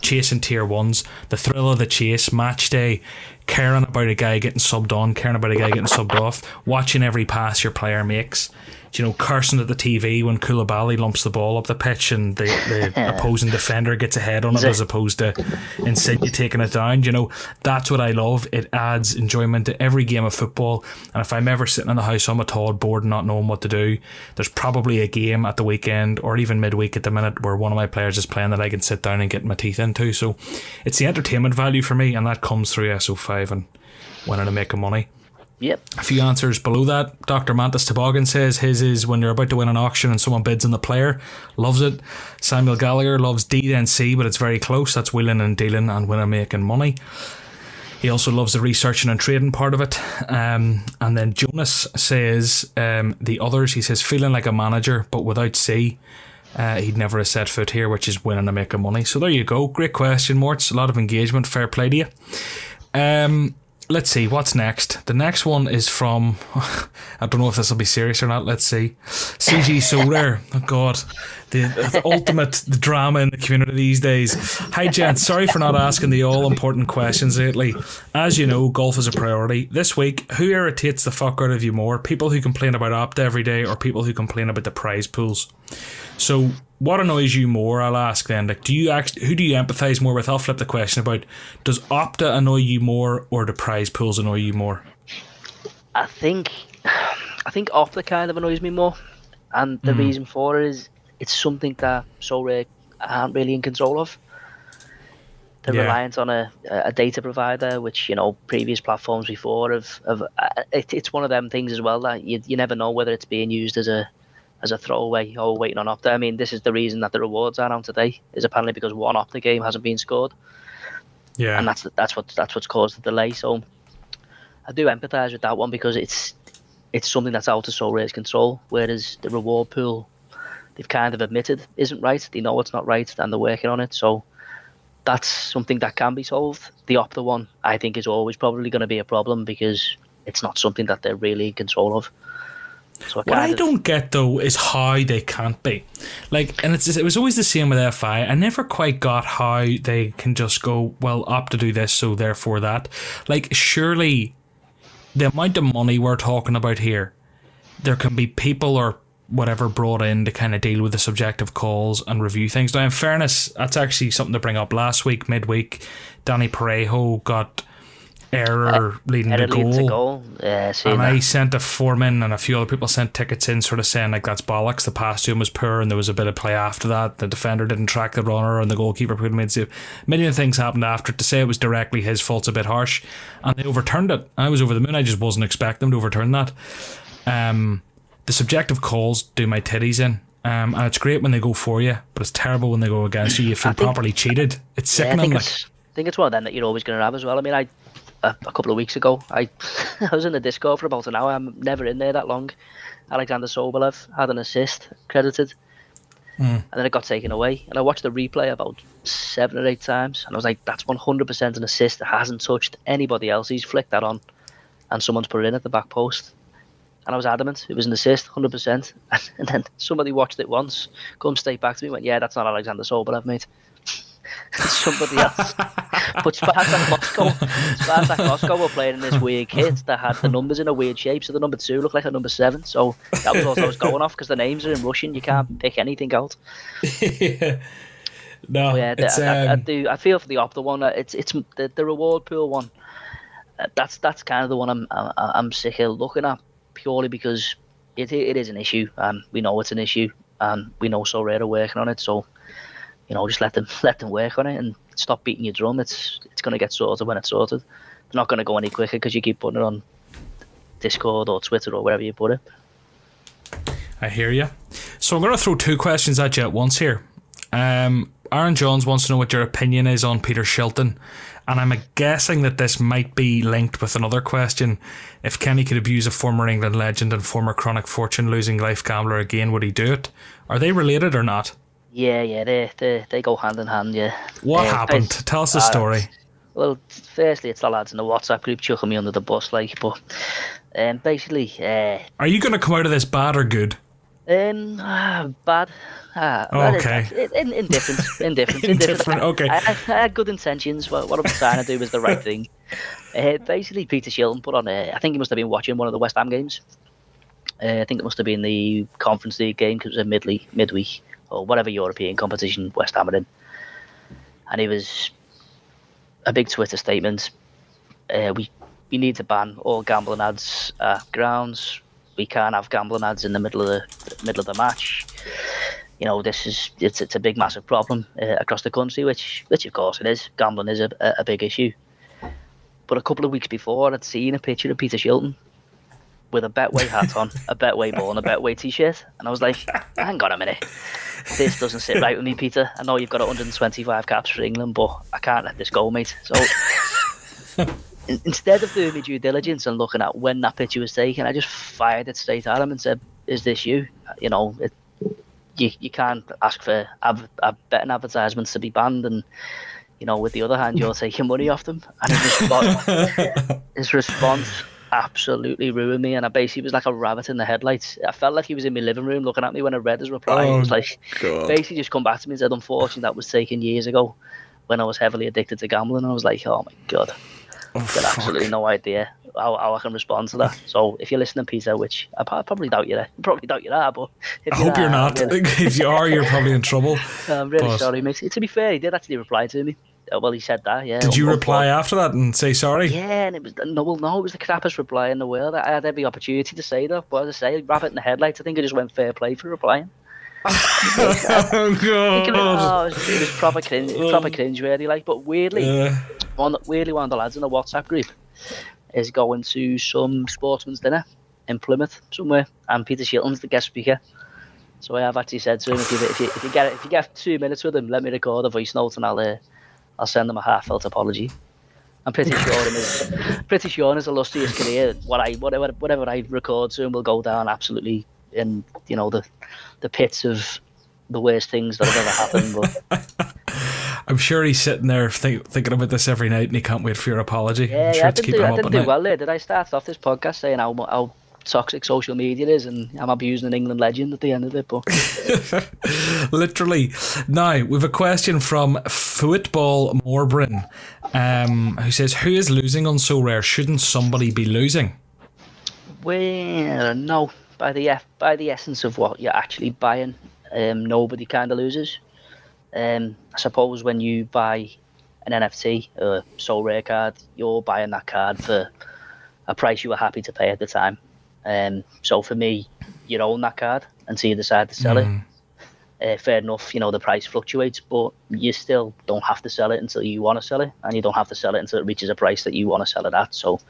chasing tier ones, the thrill of the chase, match day, caring about a guy getting subbed on, caring about a guy getting subbed off, watching every pass your player makes. You know, cursing at the T V when Koulibaly lumps the ball up the pitch and the, the opposing defender gets a head on it as opposed to Insigne taking it down. You know, that's what I love. It adds enjoyment to every game of football. And if I'm ever sitting in the house on my Todd board and not knowing what to do, there's probably a game at the weekend or even midweek at the minute where one of my players is playing that I can sit down and get my teeth into. So it's the entertainment value for me, and that comes through S O five and winning and making money. Yep. A few answers below that. Doctor Mantis Toboggan says his is when you're about to win an auction and someone bids on the player. Loves it. Samuel Gallagher loves D then C, but it's very close. That's wheeling and dealing and winning and making money. He also loves the researching and trading part of it. Um, and then Jonas says um, the others. He says feeling like a manager, but without C. Uh, he'd never have set foot here, which is winning and making money. So there you go. Great question, Mortz. A lot of engagement. Fair play to you. Um... Let's see, what's next? The next one is from, I don't know if this will be serious or not, let's see. C G So Rare. Oh God, the, the ultimate the drama in the community these days. Hi gents, sorry for not asking the all important questions lately. As you know, golf is a priority. This week, who irritates the fuck out of you more? People who complain about Opta every day or people who complain about the prize pools? So what annoys you more, I'll ask then. Like, do you act, who do you empathise more with? I'll flip the question about, does Opta annoy you more or do prize pools annoy you more? I think I think Opta kind of annoys me more. And the mm. reason for it is it's something that Sorare aren't really in control of. They're yeah. reliant on a, a data provider, which, you know, previous platforms before have... have it, it's one of them things as well that you, you never know whether it's being used as a... as a throwaway, oh, waiting on Opta. I mean, this is the reason that the rewards are on today, is apparently because one Opta game hasn't been scored. Yeah. And that's that's what that's what's caused the delay. So I do empathise with that one because it's it's something that's out of Sorare's control, whereas the reward pool, they've kind of admitted isn't right. They know it's not right and they're working on it. So that's something that can be solved. The Opta one, I think, is always probably going to be a problem because it's not something that they're really in control of. So I what I don't get though is how they can't be like, and it's it was always the same with F I. I never quite got how they can just go, well, Opta to do this, so therefore that. Like, surely the amount of money we're talking about here, there can be people or whatever brought in to kind of deal with the subjective calls and review things. Now, in fairness, that's actually something to bring up. Last week, midweek, Danny Parejo got. Error uh, leading error to goal, to goal. Yeah, and that. I sent a foreman and a few other people sent tickets in sort of saying like that's bollocks, the pass to him was poor and there was a bit of play after that, the defender didn't track the runner and the goalkeeper put him in save. A million things happened after it. To say it was directly his fault's a bit harsh, and they overturned it. I was over the moon. I just wasn't expecting them to overturn that. Um, the subjective calls do my titties in. Um, and it's great when they go for you, but it's terrible when they go against you. You feel think, properly cheated. It's sickening. Yeah, I, think like. it's, I think it's one of them that you're always going to have as well. I mean, I A, a couple of weeks ago, I I was in the Discord for about an hour. I'm never in there that long, Alexander Sobolev had an assist credited, mm. and then it got taken away. And I watched the replay about seven or eight times, and I was like, that's one hundred percent an assist that hasn't touched anybody else. He's flicked that on, and someone's put it in at the back post. And I was adamant, it was an assist, one hundred percent. And then somebody watched it once, come straight back to me, went, yeah, that's not Alexander Sobolev, mate. Somebody else. But Spartak Moscow, Spartak Moscow were playing in this weird kit that had the numbers in a weird shape, so the number two looked like a number seven. So that was what I was going off, because the names are in Russian, you can't pick anything out. yeah. No, yeah, it's, I, um... I, I do. I feel for the Opta one. It's it's the, the reward pool one. That's that's kind of the one I'm I'm, I'm sick of looking at, purely because it it is an issue, and we know it's an issue, and we know Sorare are working on it. So, you know, just let them let them work on it and stop beating your drum. It's it's going to get sorted when it's sorted. They're not going to go any quicker because you keep putting it on Discord or Twitter or wherever you put it. I hear you. So I'm going to throw two questions at you at once here. Um, Aaron Jones wants to know what your opinion is on Peter Shilton. And I'm guessing that this might be linked with another question. If Kenny could abuse a former England legend and former chronic fortune-losing life gambler again, would he do it? Are they related or not? Yeah, yeah, they they they go hand in hand, yeah. What uh, happened? Tell us the story. Uh, well, firstly, it's the lads in the WhatsApp group chucking me under the bus, like, but um, basically... Uh, Are you going to come out of this bad or good? Um, ah, bad. Ah, oh, okay. It, it, indifferent, indifferent, indifferent. Okay. I, I, I had good intentions. What, what I was trying to do was the right thing. Uh, basically, Peter Shilton put on a... I think he must have been watching one of the West Ham games. Uh, I think it must have been the Conference League game, because it was a midly, midweek, or whatever European competition West Ham are in. And it was a big Twitter statement. Uh, we, we need to ban all gambling ads at grounds. We can't have gambling ads in the middle of the, the middle of the match. You know, this is it's it's a big, massive problem uh, across the country, which which of course it is. Gambling is a, a big issue. But a couple of weeks before, I'd seen a picture of Peter Shilton with a Betway hat on, a Betway ball and a Betway t-shirt. And I was like, hang on a minute. This doesn't sit right with me, Peter. I know you've got one hundred twenty-five caps for England, but I can't let this go, mate. So in- instead of doing my due diligence and looking at when that picture was taken, I just fired it straight at him and said, is this you? You know, it, you you can't ask for av- av- betting advertisements to be banned, and, you know, with the other hand, you're taking money off them. And his response... his response absolutely ruined me, and I basically was like a rabbit in the headlights. I felt like he was in my living room looking at me when I read his reply. Oh, he was like, God. Basically just come back to me and said, unfortunately, that was taken years ago when I was heavily addicted to gambling. And I was like, oh my God, oh, I've got absolutely no idea how, how I can respond to that. So if you're listening, Peter, which I probably doubt you're probably doubt you are, but if I hope not, you're not. Really, if you are, you're probably in trouble. I'm really but... sorry, mate. To be fair, he did actually reply to me. Well, he said that, yeah. Did you reply after that and say sorry? Yeah, and it was no, well, no, it was the crappiest reply in the world. I had every opportunity to say that, but as I say, rabbit in the headlights. I think I just went fair play for replying. Oh God! Oh, it, was, it was proper cringe, proper cringe, really. Like, but weirdly, uh, one weirdly one of the lads in the WhatsApp group is going to some sportsman's dinner in Plymouth somewhere, and Peter Shilton's the guest speaker. So I have actually said to him, if you if you, if you get if you get two minutes with him, let me record a voice note and I'll. Uh, I'll send them a heartfelt apology. I'm pretty sure in his, pretty sure in his illustrious career, what I whatever whatever I record soon will go down absolutely in, you know, the the pits of the worst things that have ever happened. But I'm sure he's sitting there think, thinking about this every night, and he can't wait for your apology. Yeah, I'm sure yeah, I didn't, keep do, him I didn't do well there. Did I start off this podcast saying how how toxic social media is and I'm abusing an England legend at the end of it, but literally. Now we've a question from Football Morbrin, um, who says, who is losing on Sorare? Shouldn't somebody be losing? Well, no, by the F, by the essence of what you're actually buying, um, nobody kind of loses. um, I suppose when you buy an N F T or Sorare card, you're buying that card for a price you were happy to pay at the time. Um, so for me, you own that card until you decide to sell mm. it. Uh, fair enough, you know, the price fluctuates, but you still don't have to sell it until you want to sell it, and you don't have to sell it until it reaches a price that you want to sell it at. So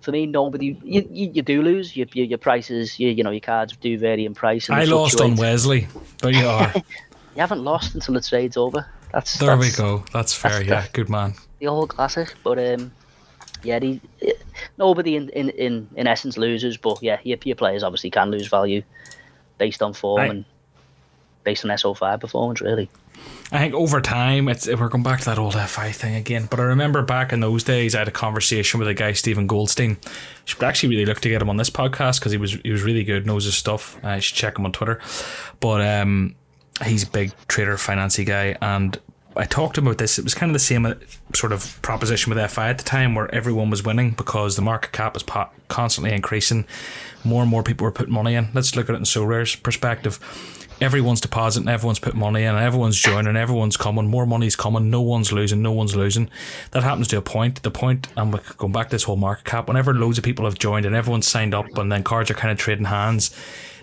for me, nobody, you you, you do lose. Your your, your prices, you, you know, your cards do vary in price. And I lost fluctuate. On Wesley. There you are. You haven't lost until the trade's over. That's there that's, we go. That's fair. That's yeah, the, good man. The old classic, but um, yeah, the. It, nobody in, in, in, in essence loses, but yeah, your, your players obviously can lose value based on form right. and based on S O five performance, really. I think over time, it's we're going back to that old F I thing again. But I remember back in those days, I had a conversation with a guy, Stephen Goldstein. Should actually really look to get him on this podcast because he was he was really good, knows his stuff. I should check him on Twitter. But um, he's a big trader, financy guy, and I talked about this. It was kind of the same sort of proposition with F I at the time, where everyone was winning because the market cap was constantly increasing. More and more people were putting money in. Let's look at it in Sorare's perspective. Everyone's depositing, everyone's putting money in, and everyone's joining, everyone's coming, more money's coming, no one's losing, no one's losing. That happens to a point. The point, and we're going back to this whole market cap, whenever loads of people have joined and everyone's signed up and then cards are kind of trading hands,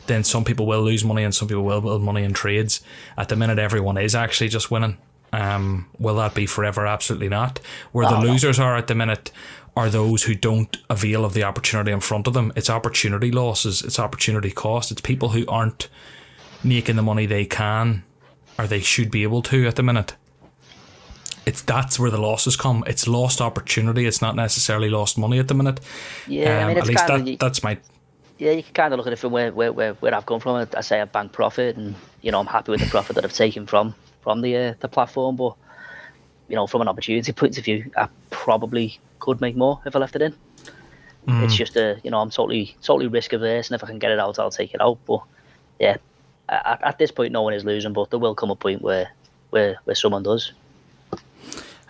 then some people will lose money and some people will build money in trades. At the minute, everyone is actually just winning. Um, will that be forever? Absolutely not. Where the losers are at the minute are those who don't avail of the opportunity in front of them. It's opportunity losses, it's opportunity cost, it's people who aren't making the money they can or they should be able to at the minute. It's that's where the losses come. It's lost opportunity. It's not necessarily lost money at the minute. Yeah, um, I mean, it's at least kind that, of, that's my. Yeah, you can kind of look at it from where where where, where I've come from. I say I bank profit, and you know I'm happy with the profit that I've taken from from the uh, the platform. But you know, from an opportunity point of view, I probably could make more if I left it in. Mm. It's just a you know I'm totally totally risk averse, and if I can get it out, I'll take it out. But yeah. At, at this point, no one is losing, but there will come a point where, where, where someone does.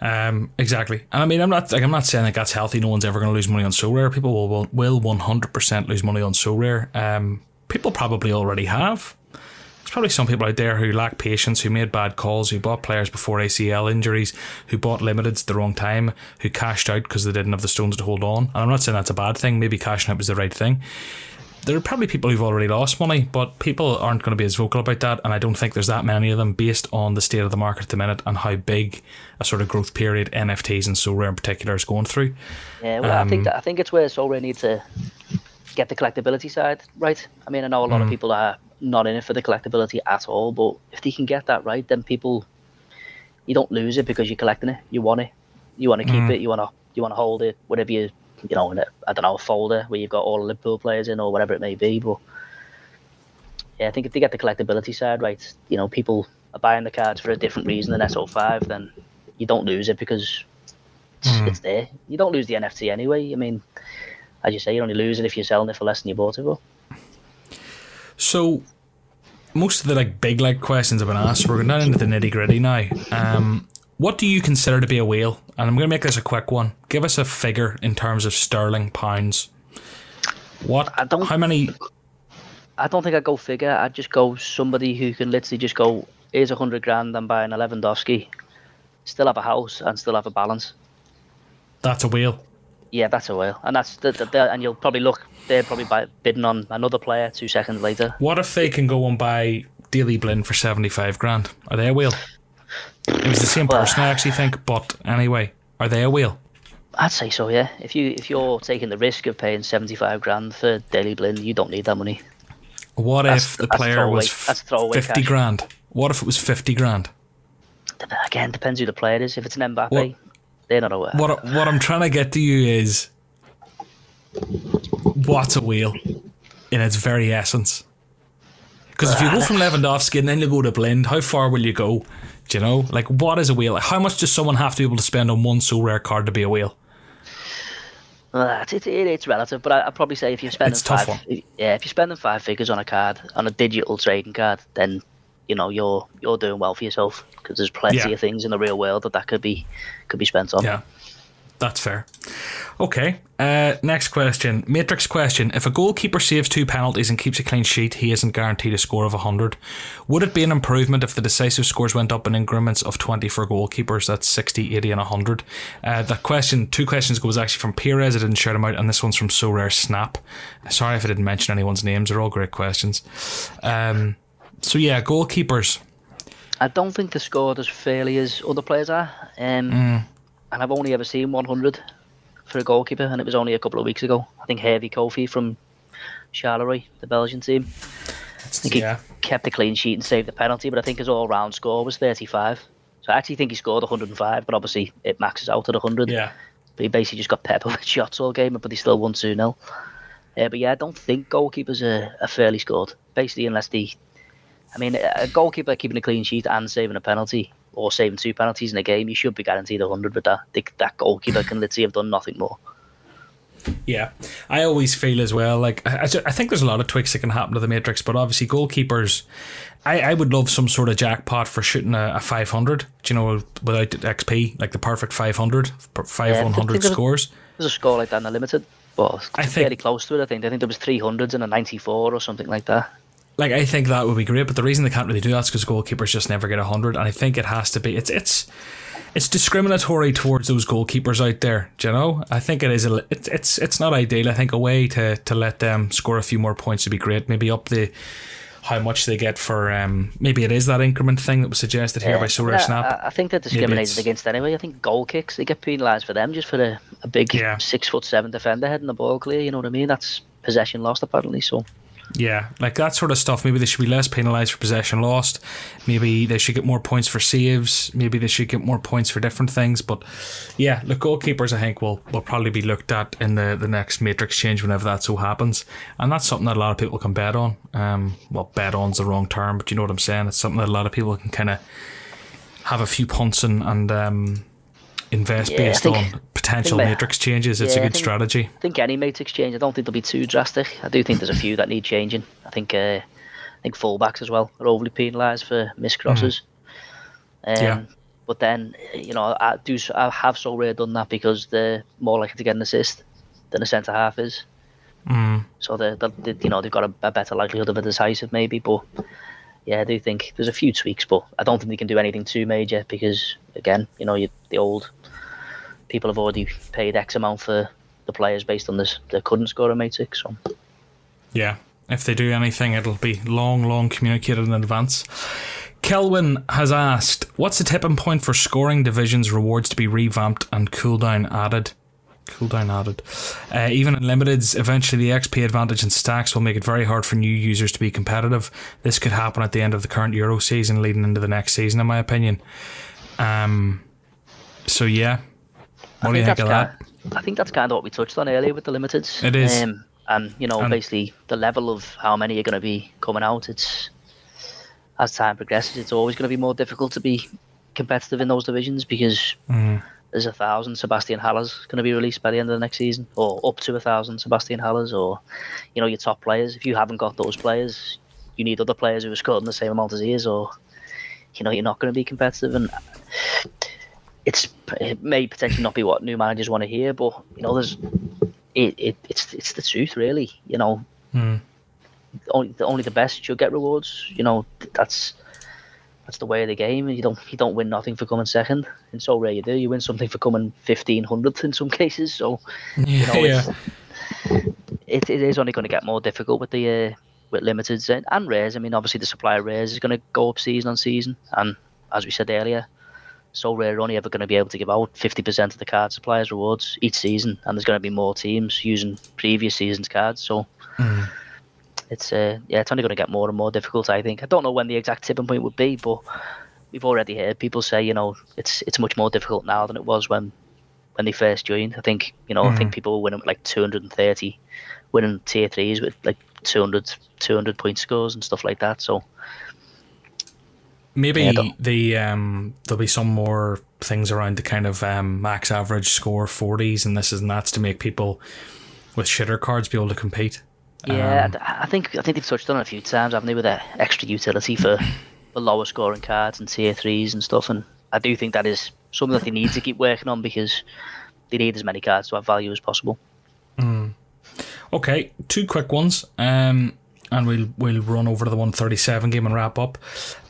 Um, exactly. And I mean, I'm not like I'm not saying that that's healthy. No one's ever going to lose money on Sorare. People will will one hundred percent lose money on Sorare. Um, people probably already have. There's probably some people out there who lack patience, who made bad calls, who bought players before A C L injuries, who bought limiteds at the wrong time, who cashed out because they didn't have the stones to hold on. And I'm not saying that's a bad thing. Maybe cashing out was the right thing. There are probably people who've already lost money, but people aren't going to be as vocal about that, and I don't think there's that many of them based on the state of the market at the minute and how big a sort of growth period N F Ts and Sorare in particular is going through. Yeah, well, um, I think that, I think it's where Sorare needs to get the collectability side right. I mean, I know a lot mm. of people are not in it for the collectability at all, but if they can get that right, then people, you don't lose it because you're collecting it. You want it. You want to keep mm. it. You want to you want to hold it. Whatever you. You know, in a, I don't know, a folder where you've got all the Liverpool players in or whatever it may be. But yeah, I think if they get the collectability side right, you know, people are buying the cards for a different reason than S O five, then you don't lose it because it's, mm. it's there. You don't lose the N F T anyway. I mean, as you say, you only lose it if you're selling it for less than you bought it for. So most of the like big like questions have been asked. We're going down into the nitty gritty now. Um, what do you consider to be a whale? And I'm going to make this a quick one. Give us a figure in terms of sterling pounds. What? I don't, how many? I don't think I'd go figure. I'd just go somebody who can literally just go, here's a hundred grand and buy an Lewandowski, still have a house and still have a balance. That's a whale. Yeah, that's a whale. And that's the, the, the, and you'll probably look, they're probably by, bidding on another player two seconds later. What if they can go and buy Daley Blind for seventy-five grand? Are they a whale? It was the same person, well, I actually think. But anyway, are they a whale? I'd say so, yeah. If you if you're taking the risk of paying seventy-five grand for Daley Blind, you don't need that money. What that's, if the player was fifty cash. grand? What if it was fifty grand? Again, depends who the player is. If it's an Mbappe, what, they're not a whale. What what I'm trying to get to you is, what's a whale in its very essence? Because if you go from Lewandowski and then you go to Blind, how far will you go? Do you know? Like, what is a whale? How much does someone have to be able to spend on one Sorare card to be a whale? Uh, it, it, it's relative, but I, I'd probably say if you're spending it's five, if, yeah, if you're spending five figures on a card, on a digital trading card, then you know you're you're doing well for yourself because there's plenty yeah. of things in the real world that that could be could be spent on. Yeah, that's fair. Okay, uh, next question, Matrix question. If a goalkeeper saves two penalties and keeps a clean sheet, he isn't guaranteed a score of one hundred. Would it be an improvement if the decisive scores went up in increments of twenty for goalkeepers? That's sixty, eighty and one hundred. Uh, the question, two questions ago was actually from Perez. I didn't shout him out, and this one's from Sorare Snap. Sorry if I didn't mention anyone's names. They're all great questions. Um, so yeah, goalkeepers. I don't think they scored as fairly as other players are. Um mm. And I've only ever seen one hundred for a goalkeeper, and it was only a couple of weeks ago. I think Hervé Kofi from Charleroi, the Belgian team, I think he yeah. kept a clean sheet and saved the penalty, but I think his all-round score was thirty-five. So I actually think he scored one hundred five, but obviously it maxes out at one hundred. Yeah. But he basically just got peppered with shots all game, but he still won two nil. Uh, but yeah, I don't think goalkeepers are, are fairly scored. Basically, unless they... I mean, a goalkeeper keeping a clean sheet and saving a penalty, or saving two penalties in a game, you should be guaranteed a hundred with that. They, that goalkeeper can literally have done nothing more. Yeah, I always feel as well, like, I, I think there's a lot of tweaks that can happen to the matrix, but obviously goalkeepers, I, I would love some sort of jackpot for shooting a, a five hundred, do you know, without X P, like the perfect five hundred, five yeah, one hundred scores. There's a score like that in the limited, but I think, fairly close to it, I think. I think there was three hundreds and a ninety-four or something like that. Like, I think that would be great, but the reason they can't really do that is because goalkeepers just never get a hundred, and I think it has to be, it's it's it's discriminatory towards those goalkeepers out there, do you know? I think it is a, it's it's it's not ideal. I think a way to, to let them score a few more points would be great, maybe up the how much they get for, um, maybe it is that increment thing that was suggested here yeah, by Sorare yeah, Snap. I, I think they're discriminated against anyway. I think goal kicks, they get penalised for them just for a, a big yeah. six foot seven defender heading the ball clear, you know what I mean? That's possession lost apparently, so... Yeah, like that sort of stuff. Maybe they should be less penalised for possession lost. Maybe they should get more points for saves. Maybe they should get more points for different things. But yeah, look, goalkeepers, I think, will, will probably be looked at in the, the next matrix change whenever that so happens. And that's something that a lot of people can bet on. Um, well, bet on's the wrong term, but you know what I'm saying. It's something that a lot of people can kind of have a few punts in and... Um, invest yeah, based think, on potential matrix changes. It's yeah, a good I think, strategy. I think any matrix change, I don't think they'll be too drastic. I do think there's a few that need changing. I think uh, I think fullbacks as well are overly penalised for missed crosses. Mm. Um, yeah. But then, you know, I do I have so rarely done that because they're more likely to get an assist than a centre half is. Mm. So they, they, you know, they've got a, a better likelihood of a decisive maybe, but. Yeah, I do think there's a few tweaks, but I don't think they can do anything too major because, again, you know, you, the old people have already paid X amount for the players based on this. They couldn't score a matrix. So. Yeah, if they do anything, it'll be long, long communicated in advance. Kelwin has asked, what's the tipping point for scoring divisions rewards to be revamped and cooldown added? Cooldown added. Uh, even in limiteds, eventually the X P advantage in stacks will make it very hard for new users to be competitive. This could happen at the end of the current Euro season, leading into the next season, in my opinion. Um. So yeah, what I do you think of that? Kind of, I think that's kind of what we touched on earlier with the limiteds. It is, um, and you know, and basically the level of how many are going to be coming out. It's as time progresses, it's always going to be more difficult to be competitive in those divisions because. Mm. There's a thousand Sebastian Hallers going to be released by the end of the next season, or up to a thousand Sebastian Hallers, or you know your top players. If you haven't got those players, you need other players who are scoring the same amount as he is, or you know you're not going to be competitive. And it's it may potentially not be what new managers want to hear, but you know there's it, it it's it's the truth really. You know, mm. only only the best should get rewards. You know that's. That's the way of the game. You don't you don't win nothing for coming second. And so rare you do. You win something for coming fifteen hundredth in some cases. So yeah, you know, yeah. It's, it it is only going to get more difficult with the uh, with limiteds and, and rares. I mean, obviously the supply of rares is going to go up season on season. And as we said earlier, so rare are only ever going to be able to give out fifty percent of the card supply as rewards each season. And there's going to be more teams using previous season's cards. So. Mm. It's uh, yeah, it's only going to get more and more difficult, I think. I don't know when the exact tipping point would be, but we've already heard people say, you know, it's it's much more difficult now than it was when when they first joined. I think, you know, mm. I think people were winning with like two hundred thirty, winning tier threes with like two hundred, two hundred point scores and stuff like that. So maybe yeah, the um, there'll be some more things around the kind of um, max average score forties and this and that's to make people with shitter cards be able to compete. Yeah, um, I think I think they've touched on it a few times, haven't they, with the extra utility for the lower scoring cards and tier threes and stuff. And I do think that is something that they need to keep working on because they need as many cards to have value as possible. Mm. Okay, two quick ones, um, and we'll we'll run over to the one thirty-seven game and wrap up.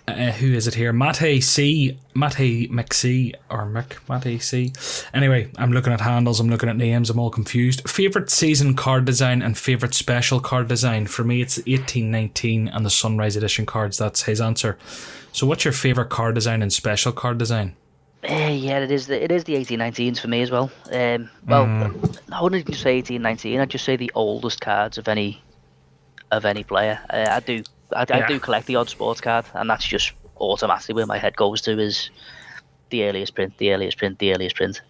Uh, who is it here? Mate C, Mate McC or Mick, Mate C. Anyway, I'm looking at handles, I'm looking at names, I'm all confused. Favourite season card design and favourite special card design. For me, it's eighteen nineteen and the Sunrise Edition cards. That's his answer. So what's your favourite card design and special card design? Uh, yeah, it is the it is the eighteen nineteens for me as well. Um, well, mm. I wouldn't even say eighteen nineteen, I'd just say the oldest cards of any, of any player. Uh, I do... I, yeah. I do collect the odd sports card, and that's just automatically where my head goes to is the earliest print, the earliest print, the earliest print.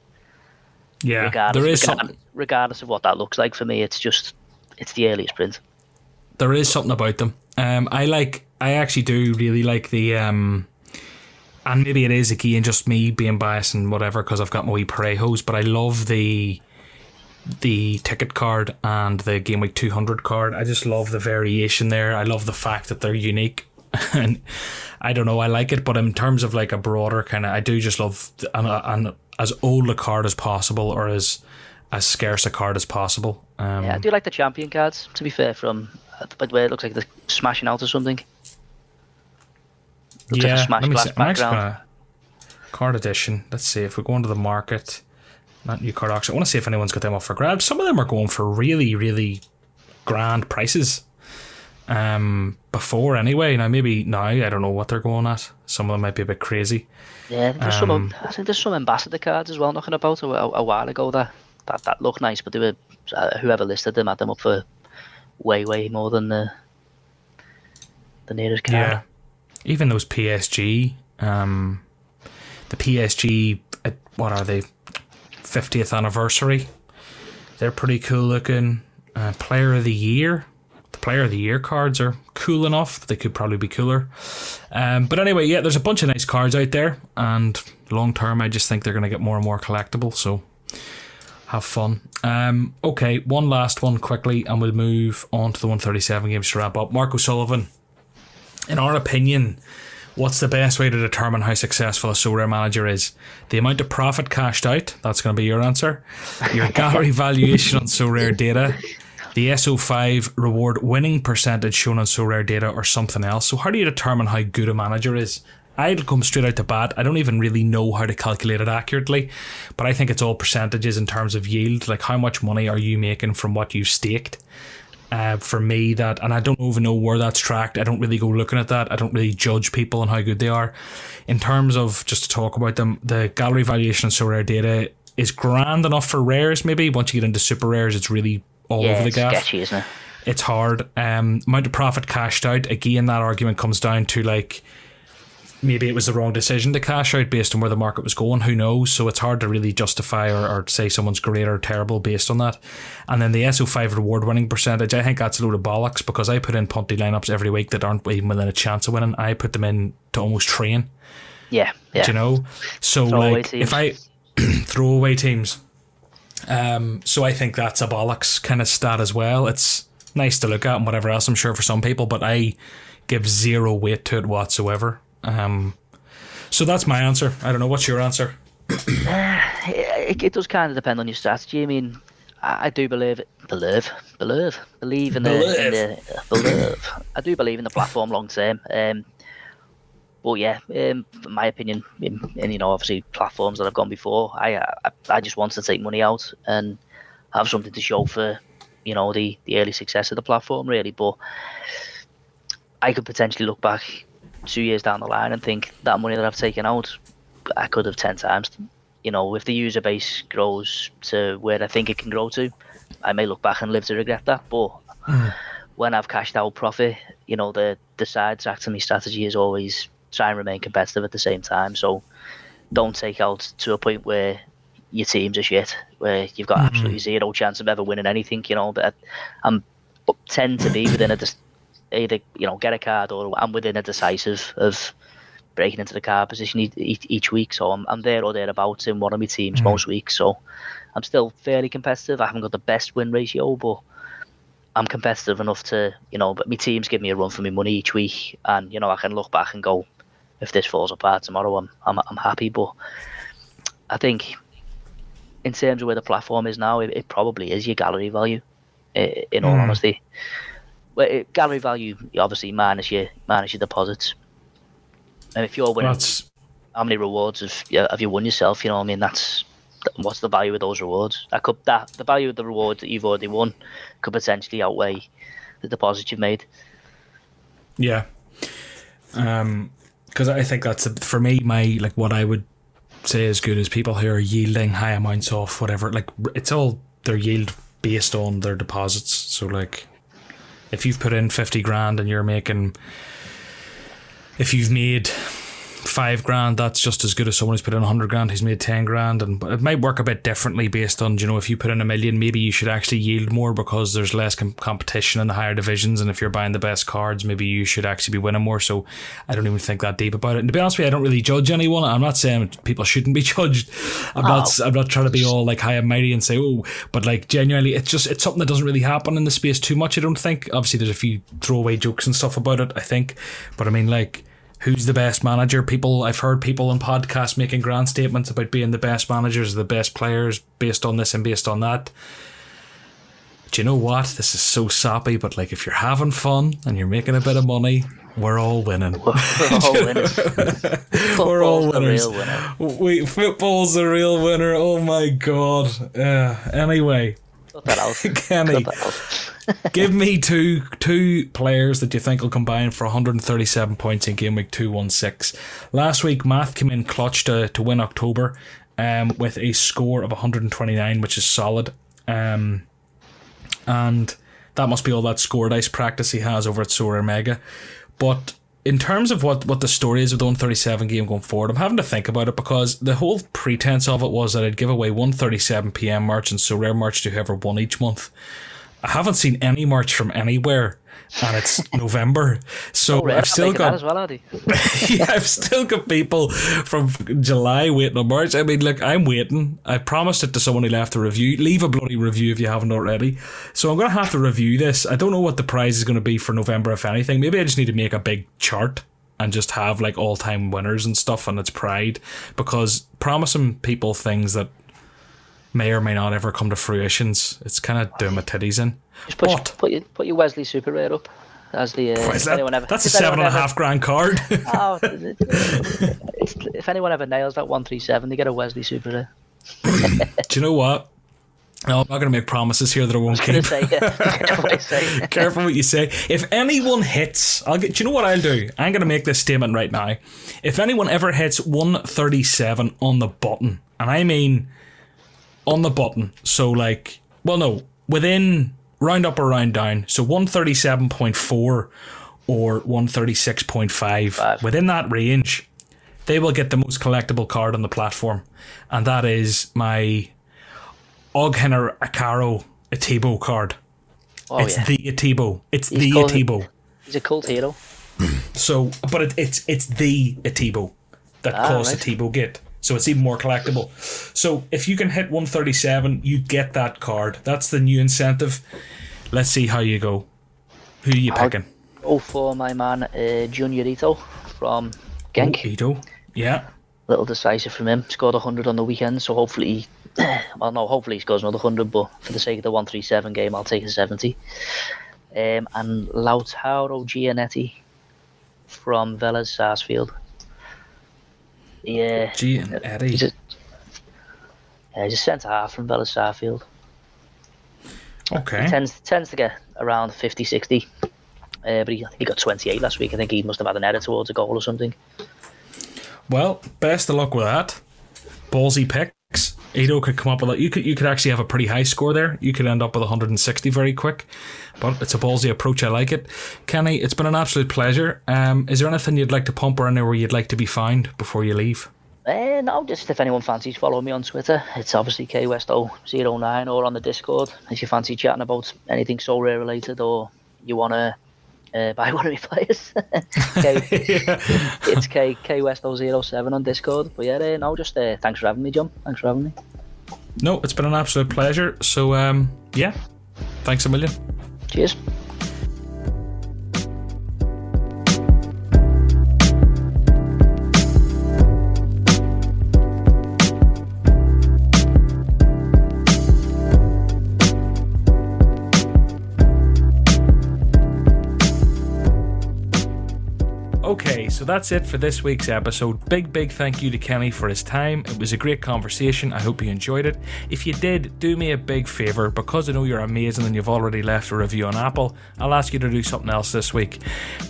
Yeah, regardless, there is regardless, some... regardless of what that looks like for me, it's just it's the earliest print. There is something about them. Um, I like. I actually do really like the. Um, and maybe it is again just me being biased and whatever because I've got my wee Parejos, but I love the the ticket card and the Game Week two hundred card. I just love the variation there. I love the fact that they're unique. And I don't know, I like it, but in terms of like a broader kind of, I do just love an, an as old a card as possible or as as scarce a card as possible. Um, yeah, I do like the champion cards, to be fair, from but where it looks like they're smashing out or something. Looks yeah, like a smash glass background. Card edition. Let's see if we go into the market. Not new card auction. I want to see if anyone's got them up for grabs. Some of them are going for really, really grand prices. Um, before anyway. Now maybe now I don't know what they're going at. Some of them might be a bit crazy. Yeah, there's um, some. I think there's some ambassador cards as well. Knocking about a, a, a while ago that, that that looked nice, but they were uh, whoever listed them had them up for way, way more than the the nearest card. Yeah. Even those P S G, um, the P S G, what are they, fiftieth anniversary? They're pretty cool looking. Uh, Player of the Year. The Player of the Year cards are cool enough. But they could probably be cooler. Um, but anyway, yeah, there's a bunch of nice cards out there. And long term, I just think they're going to get more and more collectible. So have fun. Um, okay, one last one quickly, and we'll move on to the one thirty-seven games to wrap up. Mark O'Sullivan. In our opinion, what's the best way to determine how successful a Sorare manager is? The amount of profit cashed out, that's going to be your answer. Your Gavery valuation on Sorare data, the S O five reward winning percentage shown on Sorare data, or something else. So how do you determine how good a manager is? I'll come straight out the bat. I don't even really know how to calculate it accurately, but I think it's all percentages in terms of yield. Like how much money are you making from what you've staked? Uh, for me that, and I don't even know where that's tracked. I don't really go looking at that. I don't really judge people on how good they are. In terms of, just to talk about them, the Gavery valuation on Sorare data is grand enough for rares maybe. Once you get into super rares, it's really all yeah, over the gaff. Yeah, it's sketchy, isn't it? It's hard. Um, amount of profit cashed out, again, that argument comes down to like, maybe it was the wrong decision to cash out based on where the market was going. Who knows? So it's hard to really justify or, or say someone's great or terrible based on that. And then the S O five reward winning percentage, I think that's a load of bollocks because I put in punty lineups every week that aren't even within a chance of winning. I put them in to almost train. Yeah, yeah. Do you know? So throw like if I throw away teams. Um. So I think that's a bollocks kind of stat as well. It's nice to look at and whatever else, I'm sure, for some people, but I give zero weight to it whatsoever. Um, so that's my answer. I don't know. What's your answer? uh, it, it does kind of depend on your strategy. I mean, I, I do believe, believe, believe, believe in the, believe. In the uh, believe. I do believe in the platform long term. Um, but yeah, um, in my opinion, in, in, you know, obviously platforms that have gone before, I, I, I just want to take money out and have something to show for, you know, the, the early success of the platform really. But I could potentially look back two years down the line and think that money that I've taken out, I could have ten times. You know, if the user base grows to where I think it can grow to, I may look back and live to regret that. But mm. when I've cashed out profit, you know, the, the side track to me strategy is always try and remain competitive at the same time. So don't take out to a point where your teams are shit, where you've got mm-hmm. absolutely zero chance of ever winning anything, you know. But I tend to be within a dis- either, you know, get a card or I'm within a decisive of breaking into the card position each, each week. So I'm, I'm there or thereabouts in one of my teams mm. most weeks. So I'm still fairly competitive. I haven't got the best win ratio, but I'm competitive enough to, you know, but my teams give me a run for my money each week. And, you know, I can look back and go, if this falls apart tomorrow, I'm I'm, I'm happy. But I think in terms of where the platform is now, it, it probably is your Gavery value, in all mm. honesty. Well, Gavery value, obviously, minus your minus your deposits. And if you're winning, that's... how many rewards have you, have you won yourself? You know what I mean? That's what's the value of those rewards? That could that the value of the reward that you've already won could potentially outweigh the deposit you've made. Yeah, um, because I think that's a, for me my like what I would say is good is people who are yielding high amounts off whatever. Like it's all their yield based on their deposits. So like, if you've put in fifty grand and you're making, if you've made five grand, that's just as good as someone who's put in a hundred grand, who's made ten grand. And it might work a bit differently based on, you know, if you put in a million, maybe you should actually yield more because there's less com- competition in the higher divisions. And if you're buying the best cards, maybe you should actually be winning more. So I don't even think that deep about it. And to be honest with you, I don't really judge anyone. I'm not saying people shouldn't be judged. I'm oh. not, I'm not trying to be all like high and mighty and say, oh, but like genuinely, it's just, it's something that doesn't really happen in the space too much, I don't think. Obviously there's a few throwaway jokes and stuff about it, I think. But I mean, like, who's the best manager? People, I've heard people on podcasts making grand statements about being the best managers, the best players, based on this and based on that. Do you know what? This is so sappy, but like, if you're having fun and you're making a bit of money, we're all winning. We're all winners. We're all winners. The real winner. We, football's the real winner. Oh my God. Uh, anyway. That else. Kenny, that else. Give me two two players that you think will combine for one hundred thirty-seven points in game week two sixteen. Last week, Math came in clutch to, to win October um, with a score of one hundred twenty-nine, which is solid. Um, and that must be all that score dice practice he has over at Sorare Mega. But in terms of what, what the story is with the one thirty-seven game going forward, I'm having to think about it because the whole pretense of it was that I'd give away one thirty-seven p m merch and Sorare merch to whoever won each month. I haven't seen any merch from anywhere, and it's November, so oh, I've still got as well, yeah, I've still got people from July waiting on merch. I mean, look, I'm waiting. I promised it to someone who left a review. Leave a bloody review if you haven't already. So I'm going to have to review this. I don't know what the prize is going to be for November, if anything. Maybe I just need to make a big chart and just have like all-time winners and stuff, and it's pride, because promising people things that may or may not ever come to fruition. It's kind of doing my titties in. Just put, but, your, put, your, put your Wesley Super Rare up as the. Uh, if that, anyone ever, that's if a seven and a half grand card. Oh, if anyone ever nails that one three seven, they get a Wesley Super Rare. Do you know what? No, I'm not going to make promises here that I won't I keep. Say, yeah. say. Careful what you say. If anyone hits, I'll get. Do you know what I'll do? I'm going to make this statement right now. If anyone ever hits one thirty seven on the button, and I mean. On the button, so like, well, no, within round up or round down, so one thirty-seven point four or one thirty-six point five, within that range, they will get the most collectible card on the platform, and that is my Oghenner Akaro Atibo card. Oh, it's yeah. the Atibo. It's he's the called, Atibo. He's a cult hero. So, but it, it's it's the Atibo that ah, caused right. Atibo Gate. So it's even more collectible. So if you can hit one thirty-seven, you get that card. That's the new incentive. Let's see how you go. Who are you I'll picking? Go for my man, uh, Junior Ito from Genk. Oh, Ito, yeah. Little decisive from him. Scored one hundred on the weekend, so hopefully he... well, no, hopefully he scores another one hundred, but for the sake of the one thirty-seven game, I'll take a seventy. Um, and Lautaro Gianetti from Vela's Sarsfield. Yeah, G and Eddie. He's a, yeah, he's a centre half from Villa Starfield. Okay. He tends tends to get around fifty, sixty, uh, but he, he got twenty-eight last week. I think he must have had an header towards a goal or something. Well, best of luck with that. Ballsy picks. Edo could come up with that. You could you could actually have a pretty high score there. You could end up with one hundred sixty very quick, but it's a ballsy approach. I like it. Kenny, it's been an absolute pleasure. Um, is there anything you'd like to pump or anywhere you'd like to be found before you leave? Uh, no, just if anyone fancies following me on Twitter, it's obviously K West zero zero nine, or on the Discord if you fancy chatting about anything Sorare related, or you want to uh, buy one of my players. K- yeah. It's K- K West zero zero seven on Discord. But yeah, uh, no, just uh, thanks for having me, John. Thanks for having me. No, it's been an absolute pleasure. So um, yeah, thanks a million. Cheers. Okay, so that's it for this week's episode. Big, big thank you to Kenny for his time. It was a great conversation. I hope you enjoyed it. If you did, do me a big favour. Because I know you're amazing and you've already left a review on Apple, I'll ask you to do something else this week.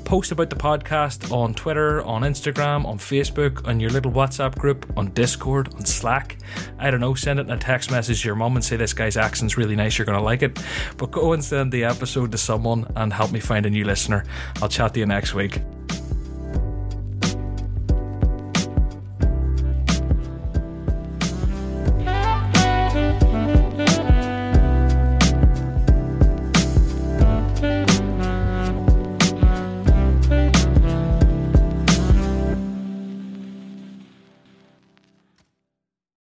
Post about the podcast on Twitter, on Instagram, on Facebook, on your little WhatsApp group, on Discord, on Slack. I don't know, send it in a text message to your mum and say, this guy's accent's really nice, you're going to like it. But go and send the episode to someone and help me find a new listener. I'll chat to you next week.